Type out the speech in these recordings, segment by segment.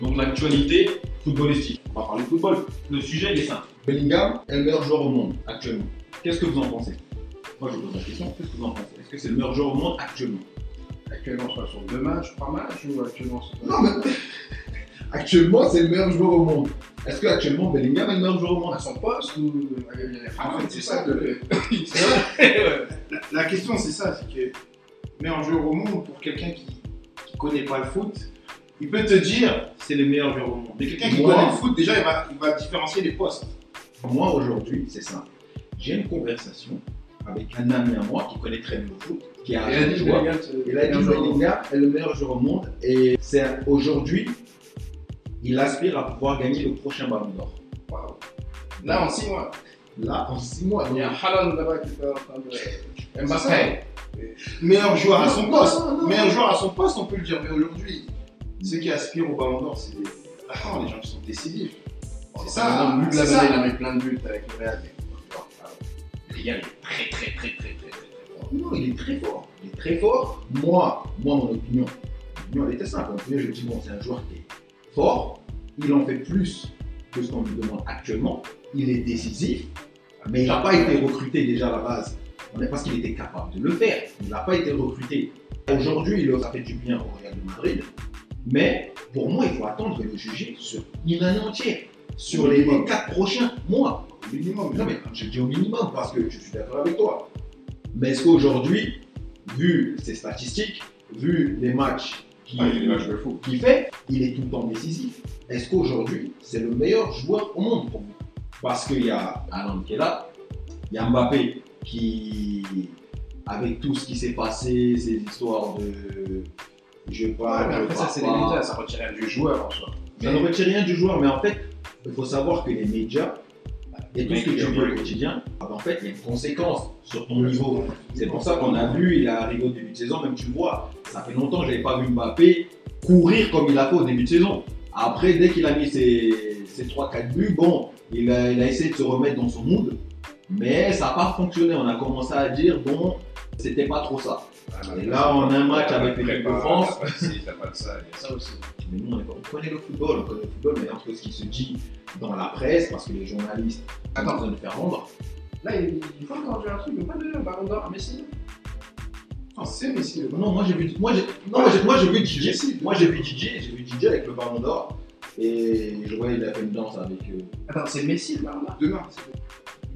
Donc l'actualité footballistique. On va parler de football. Le sujet il est simple. Bellingham est le meilleur joueur au monde actuellement. Qu'est-ce que vous en pensez? Moi je vous pose la question, qu'est-ce que vous en pensez? Est-ce que c'est le meilleur joueur au monde actuellement? Actuellement je parle sur 2 matchs, 3 matchs ou actuellement sur... Non mais... Actuellement c'est le meilleur joueur au monde. Est-ce qu'actuellement Bellingham est le meilleur joueur au monde à son poste ou... Ah non, c'est ça de... La question c'est ça, c'est que... Meilleur joueur au monde pour quelqu'un qui ne connaît pas le foot, il peut te dire c'est le meilleur joueur au monde. Mais quelqu'un qui connaît le foot, déjà il va différencier les postes. Moi aujourd'hui, c'est simple. J'ai une conversation avec un ami à moi qui connaît très bien le foot, qui est un joueur. Il a dit Bellingham est le meilleur joueur au monde et aujourd'hui, il aspire à pouvoir gagner le prochain Ballon d'Or. Wow. Là en 6 mois. Là en 6 mois. Il y a Haaland là-bas qui fait en train de... Mbappé. Meilleur joueur à son poste. Meilleur joueur à son poste, on peut le dire. Mais aujourd'hui, ceux qui aspirent au Ballon d'Or, c'est... Attends, les gens qui sont décisifs. C'est ça. Luc Lavallée, il a mis plein de buts avec le Real. Le gars, il est très fort. Non, il est très fort. Il est très fort. Moi, mon opinion, elle était simple. Je dis, bon, c'est un joueur qui est fort. Il en fait plus que ce qu'on lui demande actuellement. Il est décisif. Mais il n'a pas été recruté déjà à la base. Parce qu'il était capable de le faire, il n'a pas été recruté. Aujourd'hui, il aura fait du bien au Real de Madrid, mais pour moi, il faut attendre et le juger sur une année entière, sur les 4 prochains mois. Au minimum. Non, mais je dis au minimum parce que je suis d'accord avec toi. Mais est-ce qu'aujourd'hui, vu ses statistiques, vu les matchs qu'il fait, il est tout le temps décisif? Est-ce qu'aujourd'hui, c'est le meilleur joueur au monde pour vous? Parce qu'il y a Haaland qui est là, il y a Mbappé. Qui, avec tout ce qui s'est passé, ces histoires de je parle, après ça c'est les médias, ça ne retire rien du joueur en soi. Ça ne retire rien du joueur, mais en fait, il faut savoir que les médias et tout ce que tu vis au quotidien, en fait, il y a une conséquence sur ton niveau. C'est pour ça qu'on a vu, il est arrivé au début de saison, même tu vois, ça fait longtemps que je n'avais pas vu Mbappé courir comme il a fait au début de saison. Après, dès qu'il a mis ses 3-4 buts, bon, il a essayé de se remettre dans son mood. Mais ça n'a pas fonctionné, on a commencé à dire bon, c'était pas trop ça. Ah, et là, on a un match avec l'équipe de France. Il n'y a pas de ça, il y a ça aussi. Mais nous, on connaît le football, mais entre ce qui se dit dans la presse, parce que les journalistes ont besoin de faire vendre. Là, il faut encore jouer un truc, il ne faut pas donner un Ballon d'Or à Messi. Non, c'est Messi. Non, moi j'ai vu Didier. Moi j'ai vu Didier avec le Ballon d'Or. Et je vois, il a fait une danse avec. Attends, c'est Messi le Ballon d'Or? Demain,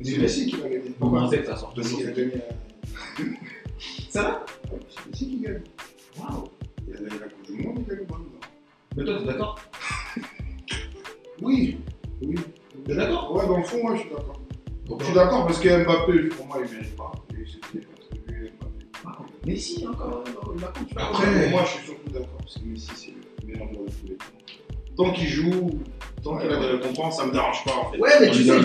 c'est Messi qui va gagner. Pourquoi en fait ça sort toujours? Ça va? C'est Messi qui gagne. Waouh! Il a la Coupe du Monde, il gagne au Ballon d'Or. Mais toi, t'es d'accord? Oui. Oui. T'es d'accord? Ouais, dans le fond, moi je suis d'accord. Je suis d'accord parce que Mbappé, pour moi, il ne mérite pas. Il s'est contribué Mbappé. Messi, encore la Coupe du Monde. Après, moi je suis surtout d'accord parce que Messi, c'est le meilleur joueur de tous les temps. Tant qu'il joue, tant qu'il a des récompenses, ça me dérange pas en fait. Ouais, mais tu sais, le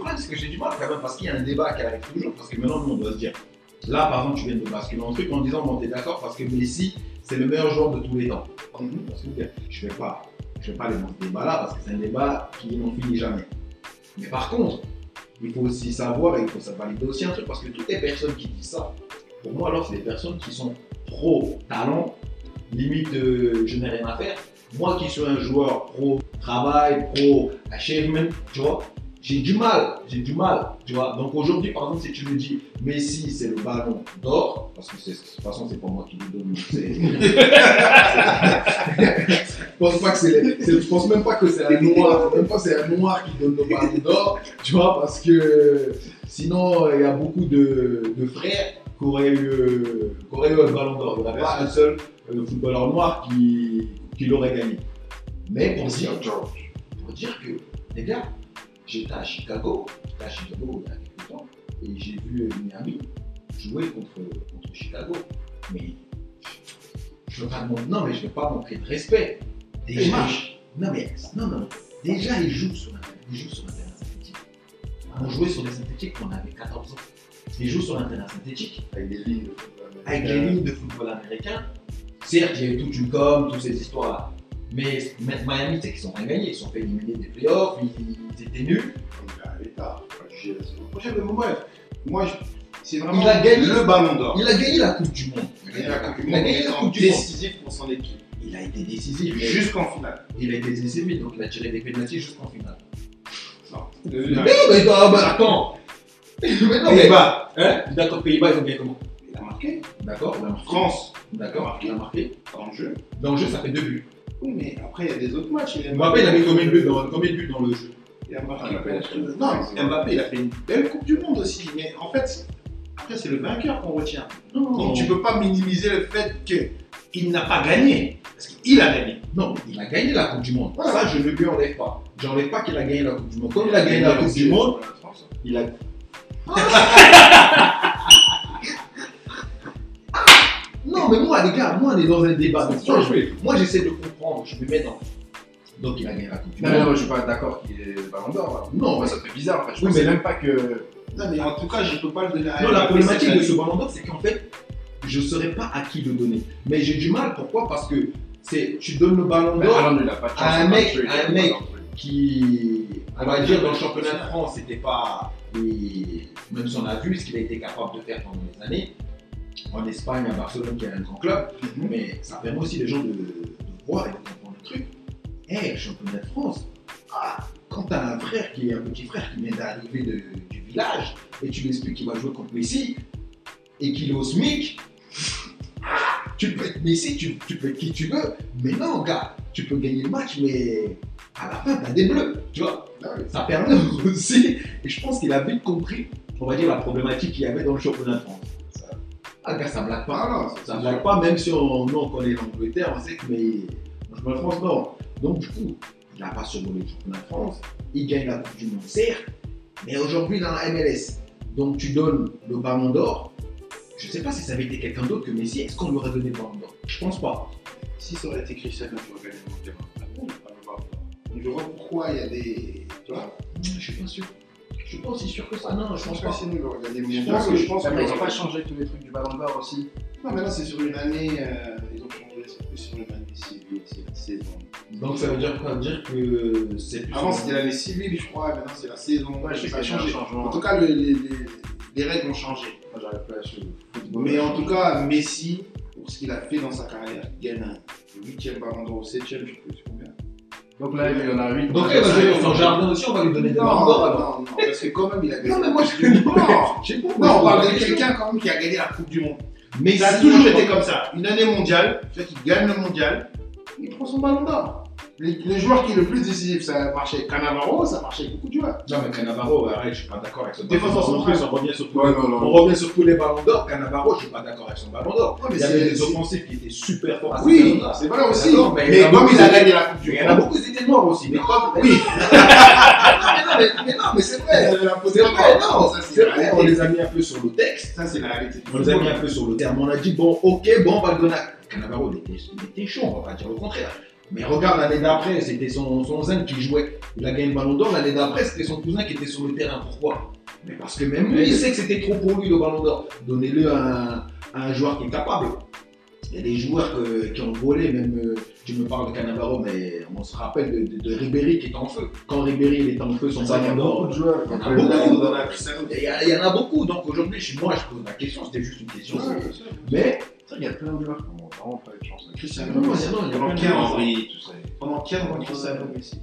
problème c'est que j'ai du mal quand même parce qu'il y a un débat qui arrive toujours. Parce que maintenant, on doit se dire. Là, par exemple, tu viens de basculer un truc en disant bon, t'es d'accord parce que Messi, c'est le meilleur joueur de tous les temps. Parce que je vais pas aller dans ce débat-là parce que c'est un débat qui n'en finit jamais. Mais par contre, il faut aussi savoir et il faut valider aussi un truc parce que toutes les personnes qui disent ça, pour moi, alors c'est des personnes qui sont pro talent. Limite, je n'ai rien à faire. Moi qui suis un joueur pro-travail, pro-achievement, tu vois, j'ai du mal, tu vois. Donc aujourd'hui, par exemple, si tu me dis Messi, c'est le Ballon d'Or, parce que de toute façon, c'est pas moi qui le donne. Je pense même pas que c'est un noir, qui donne le Ballon d'Or, tu vois, parce que sinon, il y a beaucoup de frères qui auraient eu le Ballon d'Or. Il n'y en a pas un seul. Le footballeur noir qui l'aurait gagné. Mais pour dire que, les gars, j'étais à Chicago il y a quelques temps, et j'ai vu Miami jouer contre Chicago. Mais je veux pas demander, non mais je ne vais pas montrer de respect. Déjà, non, déjà ils jouent sur un terrain synthétique. On jouait sur des synthétiques quand on avait 14 ans. Ils jouent sur un terrain synthétique. Avec des lignes de football américain. Certes, il y a eu toute une com, toutes ces histoires-là. Mais Miami, c'est qu'ils sont rien gagnés. Ils se sont fait éliminer des playoffs, ils étaient nuls. Il est tard. Moi, c'est vraiment le Ballon d'Or. Il a gagné la Coupe du Monde. Il a gagné la Coupe du Monde. Décisif pour son équipe. Il a été décisif jusqu'en finale. Il a été décisif, donc il a tiré des pénaltys jusqu'en finale. Non. Mais attends. Pays-Bas. Hein? D'accord, Pays-Bas, ils ont bien comment? Il a marqué. D'accord. France. D'accord. Il a marqué. Dans le jeu. Dans le jeu, ça fait 2 buts. Oui, mais après, il y a des autres matchs. Mbappé, il a mis combien de buts dans le jeu? Il a marqué. Non, Mbappé, il a fait une belle Coupe du Monde aussi. Mais en fait, après, c'est le vainqueur qu'on retient. Donc, tu ne peux pas minimiser le fait qu'il n'a pas gagné. Parce qu'il a gagné. Non, il a gagné la Coupe du Monde. Voilà. Ça, je ne lui enlève pas. Je n'enlève pas qu'il a gagné la Coupe du Monde. Comme il a gagné la Coupe du Monde, il a. Non, mais moi, les gars, moi, on est dans un débat. Donc, moi, j'essaie de comprendre. Je me mets dans. Donc, il a gagné la Coupe du Monde. Non, je ne suis pas d'accord qu'il ait le Ballon d'Or. Non, bah, ça fait bizarre. En fait. Je ne sais même pas que. Non, mais en tout cas, je ne peux pas le donner à. Non, la problématique de ce Ballon d'Or, c'est qu'en fait, je ne saurais pas à qui le donner. Mais j'ai du mal. Pourquoi? Parce que tu donnes le Ballon d'Or à un mec qui, on va dire, dans le championnat de France, c'était pas. Et même si on a vu ce qu'il a été capable de faire pendant les années, en Espagne, à Barcelone, qui est un grand club, mais ça permet aussi les gens de voir et de comprendre le truc. Hey, championnat de France, quand tu as un frère qui est un petit frère qui vient d'arriver du village et tu lui expliques qu'il va jouer contre Messi et qu'il est au SMIC, tu peux être Messi, tu peux être qui tu veux, mais non, gars, tu peux gagner le match, mais à la fin, tu as des bleus, tu vois. Ça permet aussi, et je pense qu'il a vite compris, on va dire, la problématique qu'il y avait dans le championnat de France. Ah, gars, ça ne blague pas, non, ça ne blague pas, même si on connaît l'Angleterre, on sait que le championnat de France, non. Donc, du coup, il n'a pas survolé le championnat de France, il gagne la Coupe du Monde, certes, mais aujourd'hui, dans la MLS. Donc, tu donnes le Ballon d'Or, je ne sais pas si ça avait été quelqu'un d'autre que Messi, est-ce qu'on lui aurait donné le Ballon d'Or? Je ne pense pas. Si ça aurait été Cristiano, tu aurais gagné le terrain. Je vois pourquoi il y a des. Tu vois, je suis pas sûr. Je suis pas aussi sûr que ça. Non, je pense pas. C'est nul. Je pense qu'ils n'ont pas changé tous les trucs du Ballon d'Or aussi. Non, mais là, c'est sur une année. Ils ont changé. C'est plus sur l'année 6-8, c'est la saison. Donc ça veut dire quoi? Dire que c'est. Avant, c'était l'année 6-8, je crois. Maintenant, c'est la saison. Ouais, je sais pas, changé. En tout cas, les règles ont changé. Moi, j'arrive pas à acheter le football. Mais en tout cas, Messi, pour ce qu'il a fait dans sa carrière, il gagne le 8e Ballon d'Or, au 7e, je peux. Donc là, il y en a 8. Donc là, il va jouer dans son jardin aussi, on va lui donner des Ballons d'Or alors. Non, parce que quand même, il a gagné. Non, mais moi, je ne sais pas. Non, on parle de quelqu'un quand même qui a gagné la Coupe du Monde. Mais ça a toujours été comme ça. Une année mondiale, tu vois, qu'il gagne le mondial, il prend son Ballon d'Or. Le joueur qui est le plus décisif, ça a marché avec Cannavaro, ça a marché avec beaucoup de joueurs. Non, mais Cannavaro, arrête, je ne suis pas d'accord avec son Ballon d'Or. On revient sur tous les Ballons d'Or. Cannavaro, je ne suis pas d'accord avec son Ballon d'or. Il y avait des offensives qui étaient super fortes. Oui, c'est vrai aussi. Mais comme il a gagné la Coupe du Monde. Il y en a beaucoup qui étaient noirs aussi. Mais comme. Oui. Mais non, mais c'est vrai. C'est vrai, non. C'est vrai. On les a mis un peu sur le texte. Ça, c'est la réalité. On les a mis un peu sur le terme. On a dit, bon, ok, bon, on va le donner à Cannavaro. Il était chaud, on ne va pas dire le contraire. Mais regarde, l'année d'après, c'était son zen qui jouait. Il a gagné le Ballon d'Or. L'année d'après, c'était son cousin qui était sur le terrain. Pourquoi? Mais parce que même lui, il sait que c'était trop pour lui, le Ballon d'Or. Donnez-le à un joueur qui est capable. Il y a des joueurs qui ont volé, même, tu me parles de Cannavaro, mais on se rappelle de Ribéry qui est en feu. Quand Ribéry il est en feu, son Ballon d'Or, il y en a beaucoup. Donc aujourd'hui, moi, je pose la question, c'était juste une question. Mais il y a plein de joueurs qui ont vraiment pas eu de chance. Cristiano, pendant 15 ans, Cristiano Messi.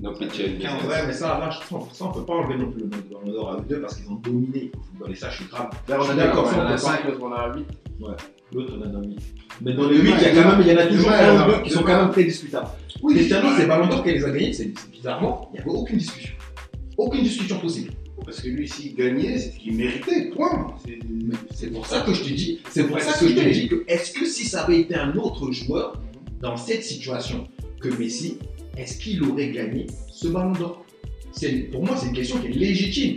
Donc, mais ça, là, on ne peut pas enlever non plus le Ballon d'Or à eux deux parce qu'ils ont dominé le football. Et ça, je suis grave. Là, on a d'accord, on a 5, l'autre, on a 8. Ouais, l'autre, on en a 8. Mais dans les 8, il y en a toujours un ou deux qui sont quand même très discutables. Oui, Cristiano, c'est Ballon d'Or qu'elle les a gagnés. C'est bizarrement, il n'y avait aucune discussion. Aucune discussion possible. Parce que lui, s'il gagnait, c'est qu'il méritait, point. C'est pour ça que je te dis, que est-ce que si ça avait été un autre joueur dans cette situation que Messi, est-ce qu'il aurait gagné ce Ballon d'Or? Pour moi, c'est une question qui est légitime.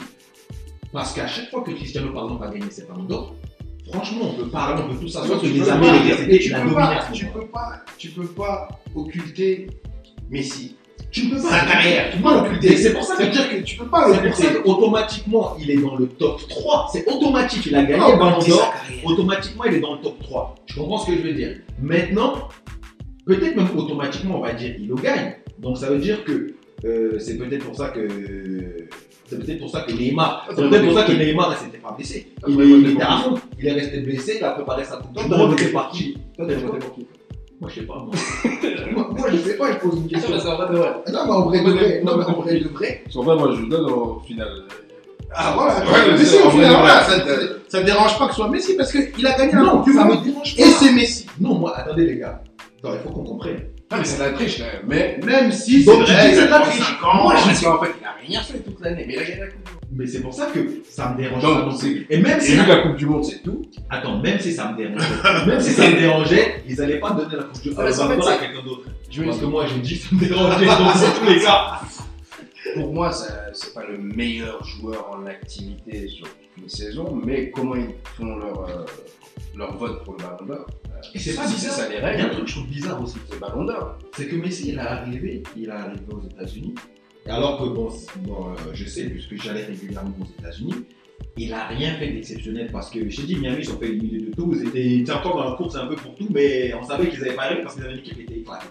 Parce qu'à chaque fois que Cristiano, par exemple, a gagné ce Ballon d'Or, franchement, on peut parler, on peut tout savoir que les Américains, c'était la domination. Tu peux pas occulter Messi. Tu ne peux pas. Sa carrière, tu peux pas l'occulter. C'est pour ça que tu peux pas l'occulter. C'est pour ça qu'automatiquement, il est dans le top 3. C'est automatique. Il a gagné le Ballon d'Or. Automatiquement, il est dans le top 3. Tu comprends ce que je veux dire? Maintenant, peut-être même automatiquement, on va dire il le gagne. Donc ça veut dire que c'est peut-être pour ça que. C'est peut-être pour ça que Neymar. C'est peut-être pour ça que Neymar ne s'était pas blessé. Il était à fond. Il est resté blessé. Il a préparé sa coupe. Toi, t'es voté pour qui? Moi je sais pas, moi. Moi je sais pas, il pose une question. Non, mais en vrai de vrai. Non, mais en vrai de vrai. Non, mais en vrai de vrai. En vrai, moi je le donne en finale. Ah voilà, ouais, Messi au final, voilà, ça me dérange pas que ce soit Messi parce qu'il a gagné un Coupe du Monde. Ça me dérange pas. Et c'est Messi. Non, moi, attendez les gars. Non, il faut qu'on comprenne. Non, mais c'est la triche, là. Mais même si c'est vrai, c'est la triche. Moi, je sais qu'en fait, il a rien fait toute l'année, mais il a gagné la Coupe du Monde. Mais c'est pour ça que ça me dérange pas. Et même si la Coupe du Monde, c'est tout. Attends, même si ça me dérangeait, même si ça me dérangeait, ils allaient pas donner la Coupe du Monde à quelqu'un d'autre. Parce que moi, j'ai dit ça me dérangeait dans tous les cas. Pour moi, c'est pas le meilleur joueur en activité sur toutes les saisons, mais comment ils font leur vote pour le Ballon d'Or. Et c'est pas bizarre, ça les règles. Il y a un truc que je trouve bizarre aussi pour le Ballon d'Or, c'est que Messi, il est arrivé aux États-Unis, alors que bon, je sais, puisque j'allais régulièrement aux États-Unis, il n'a rien fait d'exceptionnel parce que j'ai dit Miami, ils ont fait éliminer de tout, ils étaient encore dans la course un peu pour tout, mais on savait qu'ils n'avaient pas réussi parce qu'ils avaient une équipe qui était éclatée.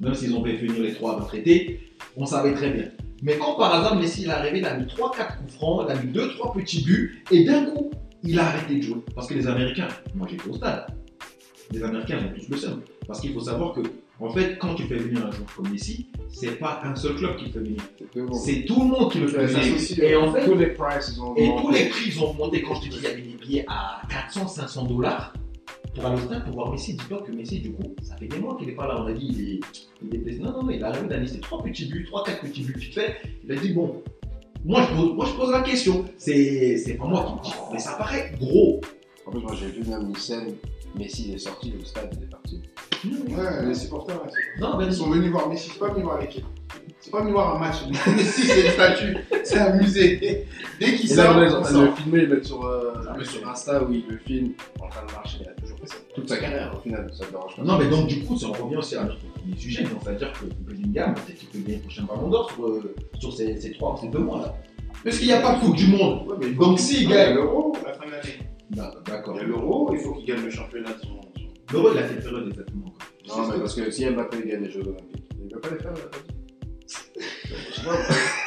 Même s'ils ont fait venir les trois retraités, on savait très bien. Mais quand par hasard Messi il est arrivé, il a mis 3-4 coups francs, il a mis 2-3 petits buts, et d'un coup, il a arrêté de jouer. Parce que les Américains, moi j'étais au stade, les Américains ont tous le seum. Parce qu'il faut savoir que, en fait, quand tu fais venir un joueur comme Messi, c'est pas un seul club qui le fait venir. C'est tout le monde qui le fait venir. Et en fait, tous les prix ils ont monté. Quand je te dis qu'il y avait des billets à 400-500 $ pour aller au stade pour voir Messi, dis-toi que Messi, du coup, ça fait des mois qu'il n'est pas là, on a dit, il est blessé. Non, il a arrivé d'aller ses 3-4 petits buts vite fait. Il a dit, bon, moi je pose la question, c'est pas moi qui me dis, mais ça paraît gros. En plus, moi j'ai vu même une scène, Messi il est sorti, le stade il est parti. Ouais, les supporters, ils sont venus voir Messi, c'est pas venus voir l'équipe. C'est pas venu voir un match, Messi c'est une statue, c'est un musée. Dès qu'il sort, ils le filment, ils le mettent sur Insta où il le filme en train de marcher, il a toujours fait ça. Toute sa carrière au final, ça te dérange pas. Non mais donc du coup, ça en revient aussi à notre premier sujet, donc c'est-à-dire que Bellingham, peut-être qu'il peut gagner le prochain Ballon d'Or sur ces 3 ou ces 2 mois là. Parce qu'il n'y a pas de Coupe du Monde, donc s'il gagne l'Euro à la fin de l'année. D'accord. Il y a l'Euro, il faut qu'il gagne le championnat de son... L'Euro il a fait période exactement. Non mais parce que si Mbappé gagne les Jeux Olympiques, il ne va pas les faire.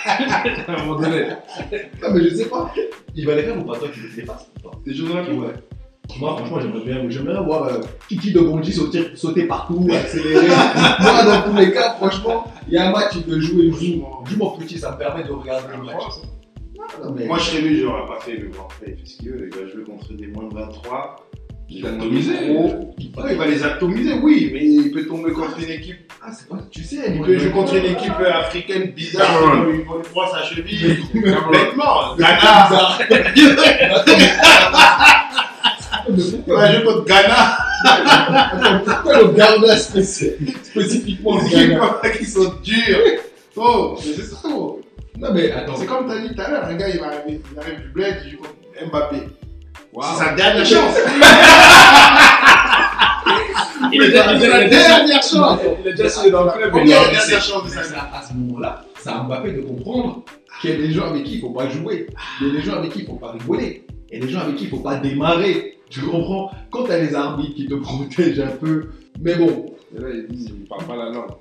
À un moment donné. Non mais je sais pas. Il va les faire ou pas, toi tu les passes ou pas? Des Jeux Olympiques, ouais. Moi franchement j'aimerais bien voir Kiki de Bonji sauter partout, accélérer. Moi dans tous les cas, franchement, il y a un match qui veut jouer, joue mon petit, ça me permet de regarder le match. Non, mais... Moi je serais lui, j'aurais pas fait, mais bon après il fait ce qu'il veut, il va jouer contre des moins de 23. Il va les atomiser, oui, mais il peut tomber contre une équipe. Ah, c'est pas, tu sais, il peut jouer contre une équipe africaine bizarre, où il broie sa cheville, bêtement. Ghana. Il va jouer contre Ghana. Pourquoi le Ghana spécifiquement? Les équipes qui sont dures. Oh, mais c'est ça. Non, mais attends. C'est comme t'as dit tout à l'heure, un gars, il arrive du bled, il joue contre Mbappé. Wow. C'est sa dernière chance. Il a la dernière chance. Il a déjà signé dans le club. À ce moment-là, c'est à Mbappé de comprendre qu'il y a des gens avec qui il ne faut pas jouer. Il y a des gens avec qui il ne faut pas rigoler. Il y a des gens avec qui il ne faut pas démarrer. Tu comprends? Quand tu as les arbitres qui te protègent un peu. Mais bon. Et là, ils disent, ils parlent pas la langue.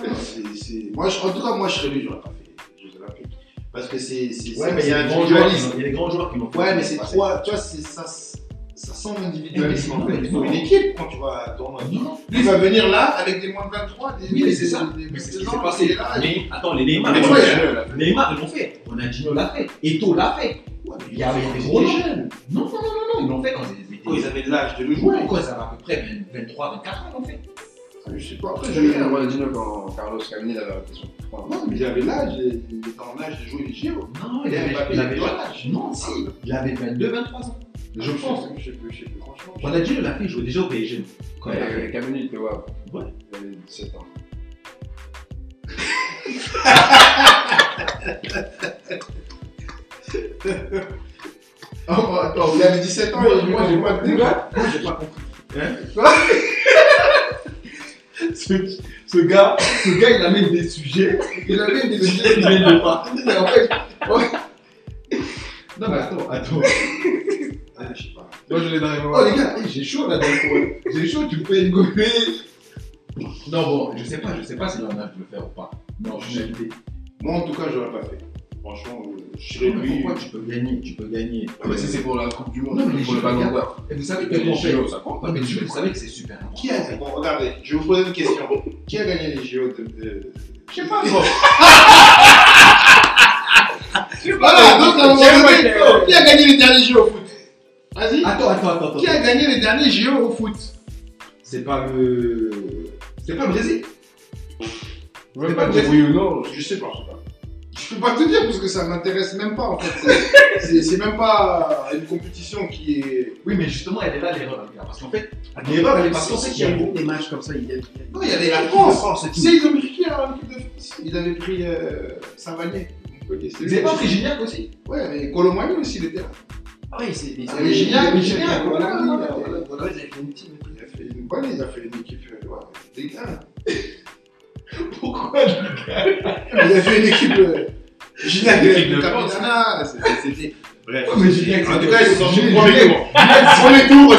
En tout cas, moi, je serais lui, j'aurais pas fait les Jeux Olympiques. Parce que c'est ouais, mais il y a des grands joueurs qui l'ont fait. Ouais, mais c'est trois, tu vois, ça sent l'individualisme en fait. Il faut une équipe quand tu vas tourner. Lui, il va venir là avec des moins de 23. Oui, mais c'est ça. Mais c'est passé. Attends, les Neymar, ils l'ont fait. Ronaldinho l'a fait. Eto l'a fait. Il y avait des gros jeunes. Non, ils l'ont fait quand ils avaient de l'âge de le jouer. Quoi, ça va à peu près 23, 24 ans, ils l'ont fait. Je sais pas, après j'ai vu Ronaldinho quand Carlos Caminé avait la question. Non, mais il avait l'âge, il était en âge de jouer les Giro. Non, il avait l'âge. Non, si, il avait 22-23 ans. Je pense. Je sais plus, franchement. Ronaldinho l'a fait, il jouait déjà au PSG. Quand il avait Caminé, il était waouh. Ouais. Il avait 17 ans. Attends, il avait 17 ans et moi j'ai pas de débat. Moi j'ai pas compris. Hein? Ce gars, il amène des sujets, qu'il n'aime pas. Mais en fait, ouais. Non mais attends. Ah, je sais pas. Moi je l'ai dans les moments. Oh les gars, j'ai chaud là dans le coin. J'ai chaud, tu peux y gober. Non bon, je sais pas si l'on a pu le faire ou pas. Non, j'ai une idée. Moi en tout cas, j'aurais pas fait. Franchement, chez lui. Pourquoi tu peux gagner? Tu peux gagner. Ah bah si c'est pour la Coupe du Monde, pour le Ballon d'Or. Et vous savez que les JO, ça compte. Mais vous savez que c'est super. Qui a gagné? Bon, regardez, je vais vous poser une question. Qui a gagné les JO de... Je sais pas, gros. Voilà, donc à un moment donné, qui a gagné les derniers JO au foot? Vas-y. Attends. Qui a gagné les derniers JO au foot? C'est pas le... C'est pas le Brésil? C'est pas le Brésil? Oui ou non? Je sais pas. Je peux pas te dire parce que ça m'intéresse même pas en fait. C'est même pas une compétition qui est. Oui, mais justement, elle est là l'erreur, les gars. Parce qu'en fait, l'erreur, elle est parce qu'on sait qu'il y a beaucoup des matchs comme ça. Non, il y avait la France. C'est ils ont pris qui alors l'équipe de France? Ils avaient pris Savanier. Ils avaient pas pris Gignac aussi? Ouais, mais Colomani aussi, il était là. Ah oui, c'est. Il y avait Gignac, voilà. Ils avaient fait une team. Ils avaient fait une équipe. Des gars. Pourquoi Ligue 1? Il a fait une équipe. Gignac, de Capitana, c'était. Bref. Mais Gignac, en tout cas, ils sont sortis pour les tours. Premier tour, on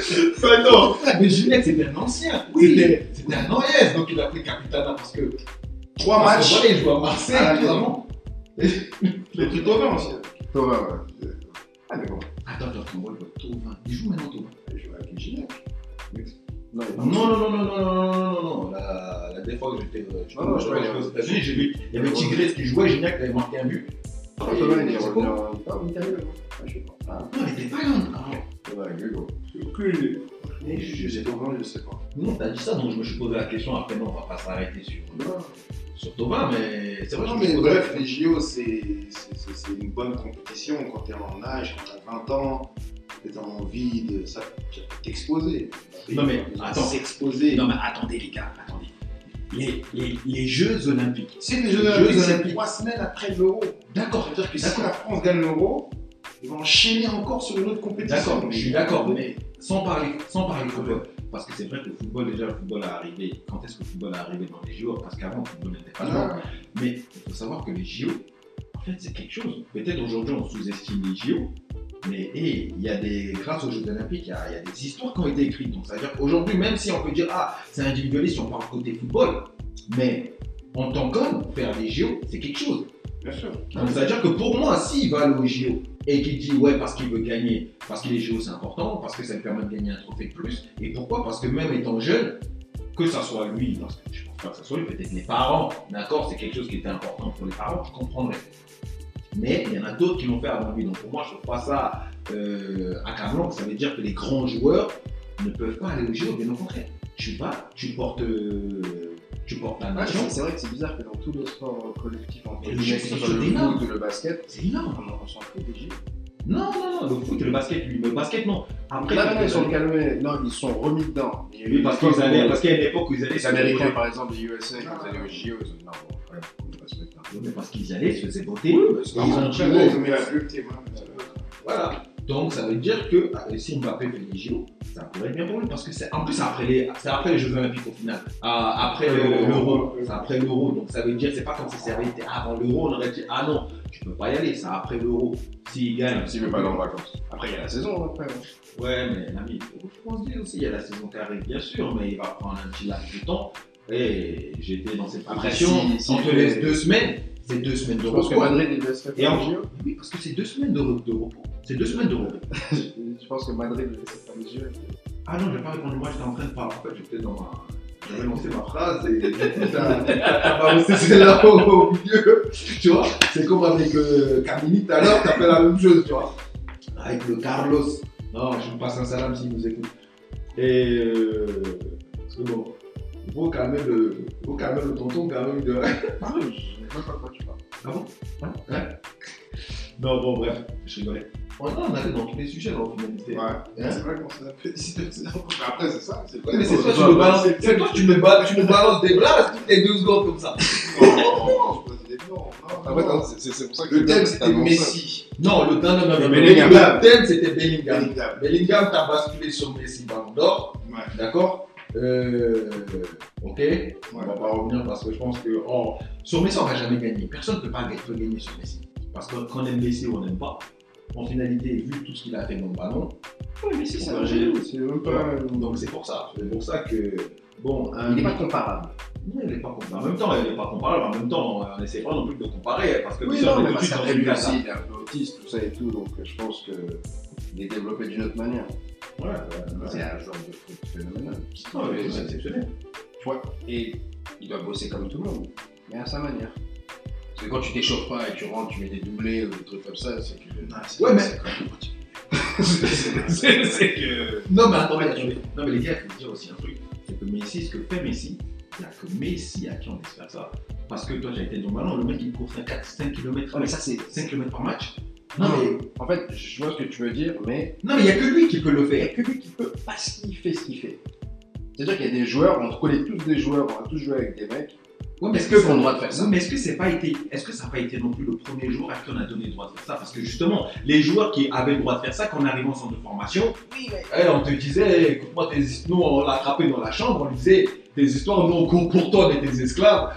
sort. Attends. Mais Gignac, c'était un ancien. Oui, c'était un Noyez, donc il a pris Capitana parce que. 3 matchs. Il joue à Marseille, évidemment. Il a pris Tauvin aussi. Tauvin, ouais. Ah, mais bon. Attends, on voit le Tauvin. Il joue maintenant Tauvin. Il joue avec Gignac. Non. La dernière fois que j'étais aux États-Unis, j'ai vu, il y avait Tigresse qui jouait, Gignac avait marqué un but. Ah, il était pas là. Je sais pas. Non, il était pas là. Ouais, je sais pas vraiment, je sais pas. Non, t'as dit ça, donc je me suis posé la question. Après, non, on va pas s'arrêter sur Thomas, mais c'est vrai. Non, mais bref, les JO, c'est une bonne compétition quand t'es en âge, quand t'as 20 ans. T'es en vide, ça t'exposer. Non mais attends, s'exposer. Non mais attendez les gars, attendez. Les Jeux Olympiques. C'est les Jeux Olympiques. 3 semaines après l'Euro. D'accord. C'est-à-dire que si la France gagne l'Euro, ils vont enchaîner encore sur une autre compétition. D'accord. Je suis d'accord, mais sans parler football, parce que c'est vrai que le football a arrivé. Quand est-ce que le football a arrivé dans les JO? Parce qu'avant le football n'était pas là. Mais il faut savoir que les JO, en fait, c'est quelque chose. Peut-être aujourd'hui on sous-estime les JO. Mais il y a des, grâce aux Jeux Olympiques, il y a des histoires qui ont été écrites. Donc, c'est-à-dire qu'aujourd'hui, même si on peut dire, ah, c'est individualiste, on parle côté football, mais en tant qu'homme, faire des JO, c'est quelque chose. Bien sûr. Donc, c'est-à-dire que pour moi, s'il va aller aux JO et qu'il dit, ouais, parce qu'il veut gagner, parce que les JO, c'est important, parce que ça lui permet de gagner un trophée de plus, et pourquoi? Parce que même étant jeune, que ça soit lui, parce que je ne pense pas que ça soit lui, peut-être les parents, d'accord, c'est quelque chose qui était important pour les parents, je comprendrais. Mais il y en a d'autres qui l'ont fait avant lui. Donc pour moi, je ne trouve pas ça accablant. Ça veut dire que les grands joueurs ne peuvent pas aller au jeu, bien au contraire. Tu vas, tu portes la nation. C'est vrai que c'est bizarre que dans tous les sports collectifs, en fait, le foot, le basket, c'est énorme. On s'en fout des jeux. Non, le foot et le basket, lui. Le basket, non. Après, là, ils sont calmés. Non, ils sont remis dedans. Oui, parce qu'il y a une époque où ils allaient. Les Américains, par exemple, des USA, ils allaient au JO. Non, bon, ouais, on ne peut pas se mettre là. Mais parce qu'ils allaient, ils se faisaient voter. Ils ont tiré. Ils ont mis la pub, t'es moi. Voilà. Donc, ça veut dire que si Mbappé fait les JO, ça pourrait être bien pour lui. Parce que c'est en plus après les Jeux Olympiques au final. Après l'Euro. C'est après l'Euro. Donc, ça veut dire que c'est pas comme si c'était avant l'Euro. On aurait dit, ah non, tu peux pas y aller. C'est après l'Euro. S'il gagne. S'il veut pas aller en vacances. Après, il y a la saison. Après. Ouais, mais l'ami, il faut penser aussi. Il y a la saison qui arrive, bien sûr. Mais il va prendre un petit laps de temps. Et j'étais dans cette pression. Si on te laisse 2 semaines. C'est 2 semaines de repos. Je pense que Madrid les laisserait pas les JO. Oui, parce que c'est 2 semaines de repos. C'est 2 semaines de repos. Je pense que Madrid ne laisserait pas les JO. Ah non, j'ai pas répondu. Moi, j'étais en train de parler. En fait, j'étais dans ma. J'avais lancé ma phrase et t'as balancé celle-là au milieu. Tu vois, c'est comme avec Camini tout à l'heure, t'as fait la même chose, tu vois. Avec le Carlos. Non, je vous passe un salam s'il nous écoute. Et. Parce que bon. Faut calmer le tonton quand même de. Ah oui, je ne sais pas de quoi tu parles. Ah bon? Ouais. Non, bon, bref, je rigolais. On allait dans tous les sujets dans la finalité. Ouais, c'est vrai qu'on s'est un peu discuté. Après, c'est ça, c'est vrai. Mais c'est toi, tu me balances. C'est toi, tu me balances des blagues toutes les 2 secondes comme ça. Non, je pose des blagues. C'est pour ça que le thème c'était Messi. Non, le thème c'était Bellingham. Bellingham, t'as basculé sur Messi Ballon d'Or. D'accord? Ok, ouais, on va pas revenir parce que je pense que sur Messi on va jamais gagner. Personne ne peut pas gagner sur Messi. Parce que quand on aime Messi ou on n'aime pas, en finalité, vu tout ce qu'il a fait dans le ballon, Messi c'est un génie. Donc c'est pour ça que bon, il n'est pas comparable. Non, il n'est pas comparable. En même temps, il n'est pas comparable. En même temps, on n'essaie pas non plus de le comparer. Parce que oui, non, mais ça a lui aussi, il est un peu autiste, tout ça et tout. Donc je pense qu'il est développé d'une autre manière. Ouais, c'est un genre de foot phénoménal. Non, mais c'est exceptionnel. Ouais. Et il doit bosser comme tout le monde, mais à sa manière. Parce que quand tu t'échauffes pas et tu rentres, tu mets des doublés ou des trucs comme ça, c'est que. Non, ouais, mais. C'est que. Non, mais attends, non, mais les gars, il faut dire aussi un truc. C'est que Messi, ce que fait Messi, il n'y a que Messi à qui on espère ça. Parce que toi, j'ai été dans le ballon, le mec il court 5 km. Non, mais ça, c'est 5 km par match. Non, mais en fait, je vois ce que tu veux dire, mais. Non, mais il n'y a que lui qui peut le faire. Il n'y a que lui qui peut parce qu'il fait ce qu'il fait. C'est-à-dire qu'il y a des joueurs, on connaît tous des joueurs, on a tous joué avec des mecs. Ouais, mais est-ce qu'on a le droit de faire ça? Mais est-ce que ça n'a pas été non plus le premier jour à qui on a donné le droit de faire ça? Parce que justement, les joueurs qui avaient le droit de faire ça, quand on arrivait en centre de formation, oui, mais... on te disait, écoute-moi, nous on l'a attrapé dans la chambre, on lui disait, tes histoires, nous pour toi on est des esclaves,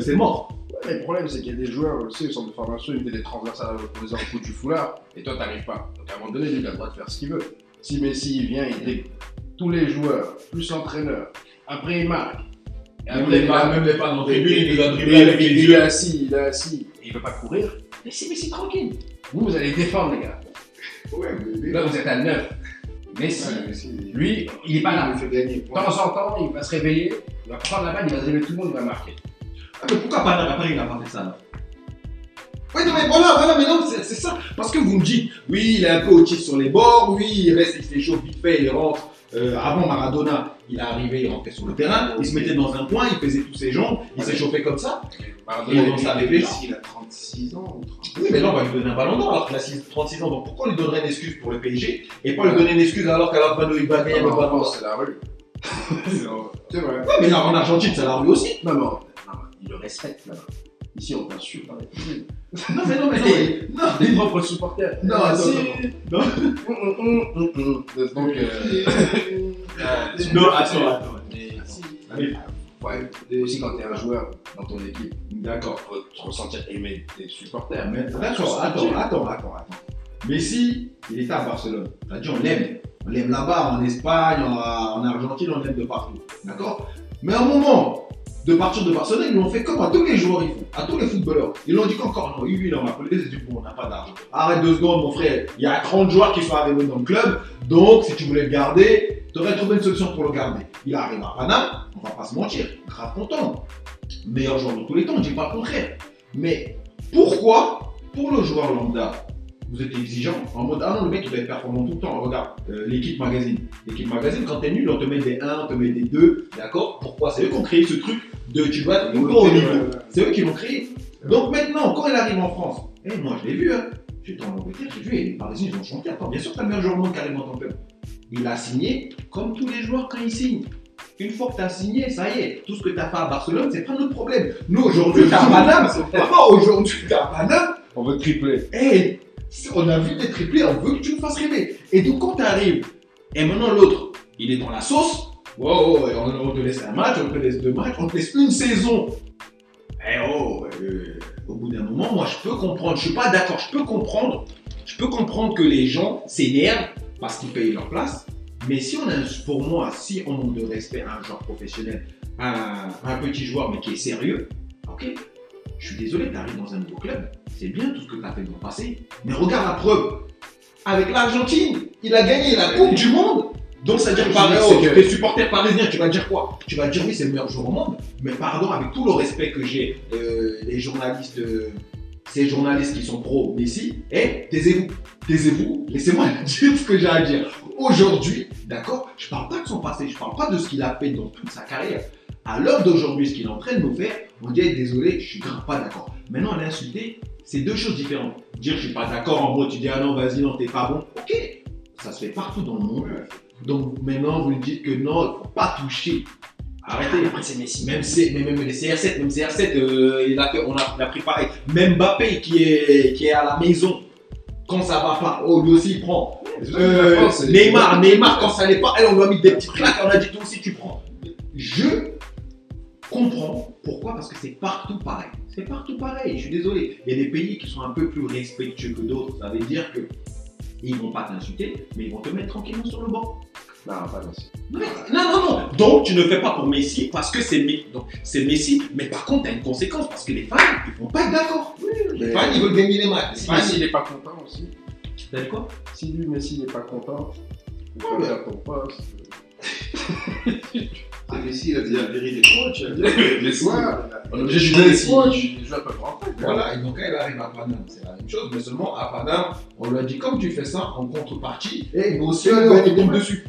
c'est mort. Ouais, le problème c'est qu'il y a des joueurs aussi au centre de formation, ils veulent les transversales opposés au bout du foulard, et toi t'arrives pas. Donc à un moment donné, il a le droit de faire ce qu'il veut. Si Messi vient, il tous les joueurs, plus l'entraîneur, après il marque. Et après, même les pas dans le tribune, il doit dribbler avec les yeux. Il est assis, et il ne veut pas courir. Messi tranquille. Vous allez défendre les gars. Ouais, mais... Là vous êtes à 9. Messi, ouais, lui, il n'est pas là. De temps en temps, il va se réveiller, il va prendre la balle, il va dribbler tout le monde, il va marquer. Ah, mais pourquoi pas là, après il n'a pas fait ça là? Oui, mais voilà, mais non, c'est ça. Parce que vous me dites, oui, il est un peu autiste sur les bords, oui, il reste, il s'échauffe vite fait, il rentre. Avant Maradona, il est arrivé, il rentrait sur le terrain, il se mettait dans un coin, il faisait tous ses jambes, il s'échauffait comme ça. Maradona, il a avec les gens. Il a 36 ans ou 36 ans. Oui, mais là, on va lui donner un ballon d'or alors qu'il a 36 ans. Donc pourquoi lui donnerait une excuse pour le PSG et pas lui donner une excuse alors qu'à la fin de il va gagner le ballon d'or? C'est la rue. C'est vrai. Ouais, mais là, en Argentine, c'est la rue aussi. Non, il le respecte là-bas. Ici, on t'insulte par les tribunes. Non, les propres supporters. Aussi, quand t'es un joueur dans ton équipe, d'accord, faut te ressentir aimé des supporters. D'accord, attends. Messi, il était à Barcelone. T'as dit, on l'aime. On l'aime là-bas, en Espagne, en Argentine, on l'aime de partout. D'accord? Mais à un moment, de partir de Barcelone, ils l'ont fait comme à tous les joueurs, ils font, à tous les footballeurs. Ils l'ont dit qu'encore, non, oui, on m'a appelé, c'est du bon, on n'a pas d'argent. Arrête 2 secondes, mon frère, il y a 30 joueurs qui sont arrivés dans le club, donc si tu voulais le garder, tu aurais trouvé une solution pour le garder. Il arrive à Paname, on va pas se mentir, grave content. Meilleur joueur de tous les temps, je dis pas le contraire. Mais pourquoi, pour le joueur lambda, vous êtes exigeant en mode, ah non, le mec il va être performant tout le temps, regarde, l'équipe magazine. L'équipe magazine, quand t'es nul, on te met des 1, on te met des 2, d'accord? Pourquoi? C'est eux qui ont créé ce truc de tu dois être encore au niveau. C'est eux qui l'ont créé. Donc maintenant, quand il arrive en France, et moi je l'ai vu, hein, j'étais en Angleterre, j'ai vu, et les Parisiens ils ont chanté, attends, bien sûr, t'as le meilleur joueur au monde carrément en tant que club. Il a signé comme tous les joueurs quand ils signent. Une fois que tu as signé, ça y est, tout ce que tu as fait à Barcelone, c'est pas notre problème. Nous aujourd'hui, t'as Paname, aujourd'hui, t'as Paname. On veut tripler. Hey, on a vu des triplés, on veut que tu nous fasses rêver. Et donc quand tu arrives, et maintenant l'autre, il est dans la sauce, wow, on te laisse un match, on te laisse 2 matchs, on te laisse une saison. Eh oh, au bout d'un moment, moi je peux comprendre, je suis pas d'accord, je peux comprendre que les gens s'énervent parce qu'ils payent leur place, mais si on a, pour moi, si on manque de respect à un joueur professionnel, à un petit joueur mais qui est sérieux, ok. Je suis désolé, tu arrives dans un nouveau club, c'est bien tout ce que tu as fait dans le passé, mais regarde la preuve. Avec l'Argentine, il a gagné la Coupe du Monde. Donc ça veut dire que tes supporters parisiens, tu vas dire quoi? Tu vas dire oui, c'est le meilleur joueur au monde, mais pardon, avec tout le respect que j'ai, ces journalistes qui sont pro Messi, taisez-vous, laissez-moi dire ce que j'ai à dire. Aujourd'hui, d'accord, je ne parle pas de son passé, je ne parle pas de ce qu'il a fait dans toute sa carrière. À l'heure d'aujourd'hui, ce qu'il est en train de nous faire, on dit désolé, je suis grave pas d'accord. Maintenant, on a insulté, c'est 2 choses différentes. Dire je suis pas d'accord, en gros, tu dis ah non, vas-y, non, t'es pas bon. Ok, ça se fait partout dans le monde. Donc maintenant, vous lui dites que non, faut pas toucher. Arrêtez. Après, c'est Messi. Même les CR7, on a pris pareil. Même Mbappé qui est à la maison, quand ça va pas, oh, lui aussi il prend. Neymar, quand ça allait pas, on lui a mis des petits claques, on a dit toi aussi tu prends. Je comprends pourquoi, parce que c'est partout pareil. C'est partout pareil, je suis désolé. Il y a des pays qui sont un peu plus respectueux que d'autres. Ça veut dire qu'ils ne vont pas t'insulter, mais ils vont te mettre tranquillement sur le banc. Non, pas Messi. Non. Donc, tu ne fais pas pour Messi parce que c'est Messi. Mais par contre, tu as une conséquence parce que les fans, ils ne vont pas être d'accord. Oui, les fans, ils veulent gagner les matchs. Si Messi n'est pas content aussi. T'as dit quoi? Si lui, Messi n'est pas content, il faut faire ton poste. Ah, Messi, il a déjà viré des coachs. Les soirs, on a obligé de jouer des coachs. Il joue à peu près en fait. Voilà, et donc quand il arrive à Paname, c'est la même chose, mais seulement à Paname, on lui a dit comme tu fais ça en contrepartie, et nous aussi, on tombe dessus.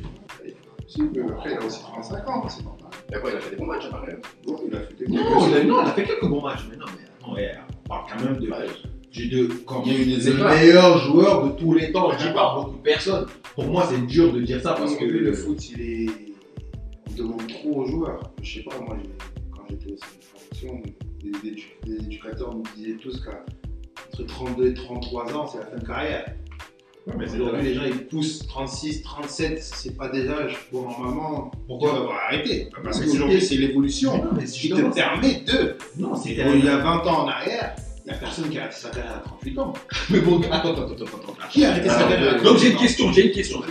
Après, il a aussi 35 ans, c'est normal. Et après, il a fait des bons matchs à Paris. Non, il a fait quelques bons matchs, mais non, on parle quand même de. J'ai deux, quand il y a eu des meilleurs joueurs de tous les temps, dit par beaucoup de personnes. Pour moi, c'est dur de dire ça parce que le foot, il est. Demande trop aux joueurs. Je sais pas, moi, quand j'étais aussi en formation, les éducateurs nous disaient tous qu'entre 32 et 33 ans, c'est la fin de carrière. Ouais, mais aujourd'hui, les gens ils poussent 36, 37, c'est pas des âges pour normalement. Pourquoi avoir arrêté? Parce que aujourd'hui, c'est l'évolution. Tu te permets de. Non, c'est il y a 20 ans en arrière. La personne qui a arrêté sa carrière à 38 ans. Mais bon, attends. Qui a arrêté sa carrière? Donc j'ai une question. Je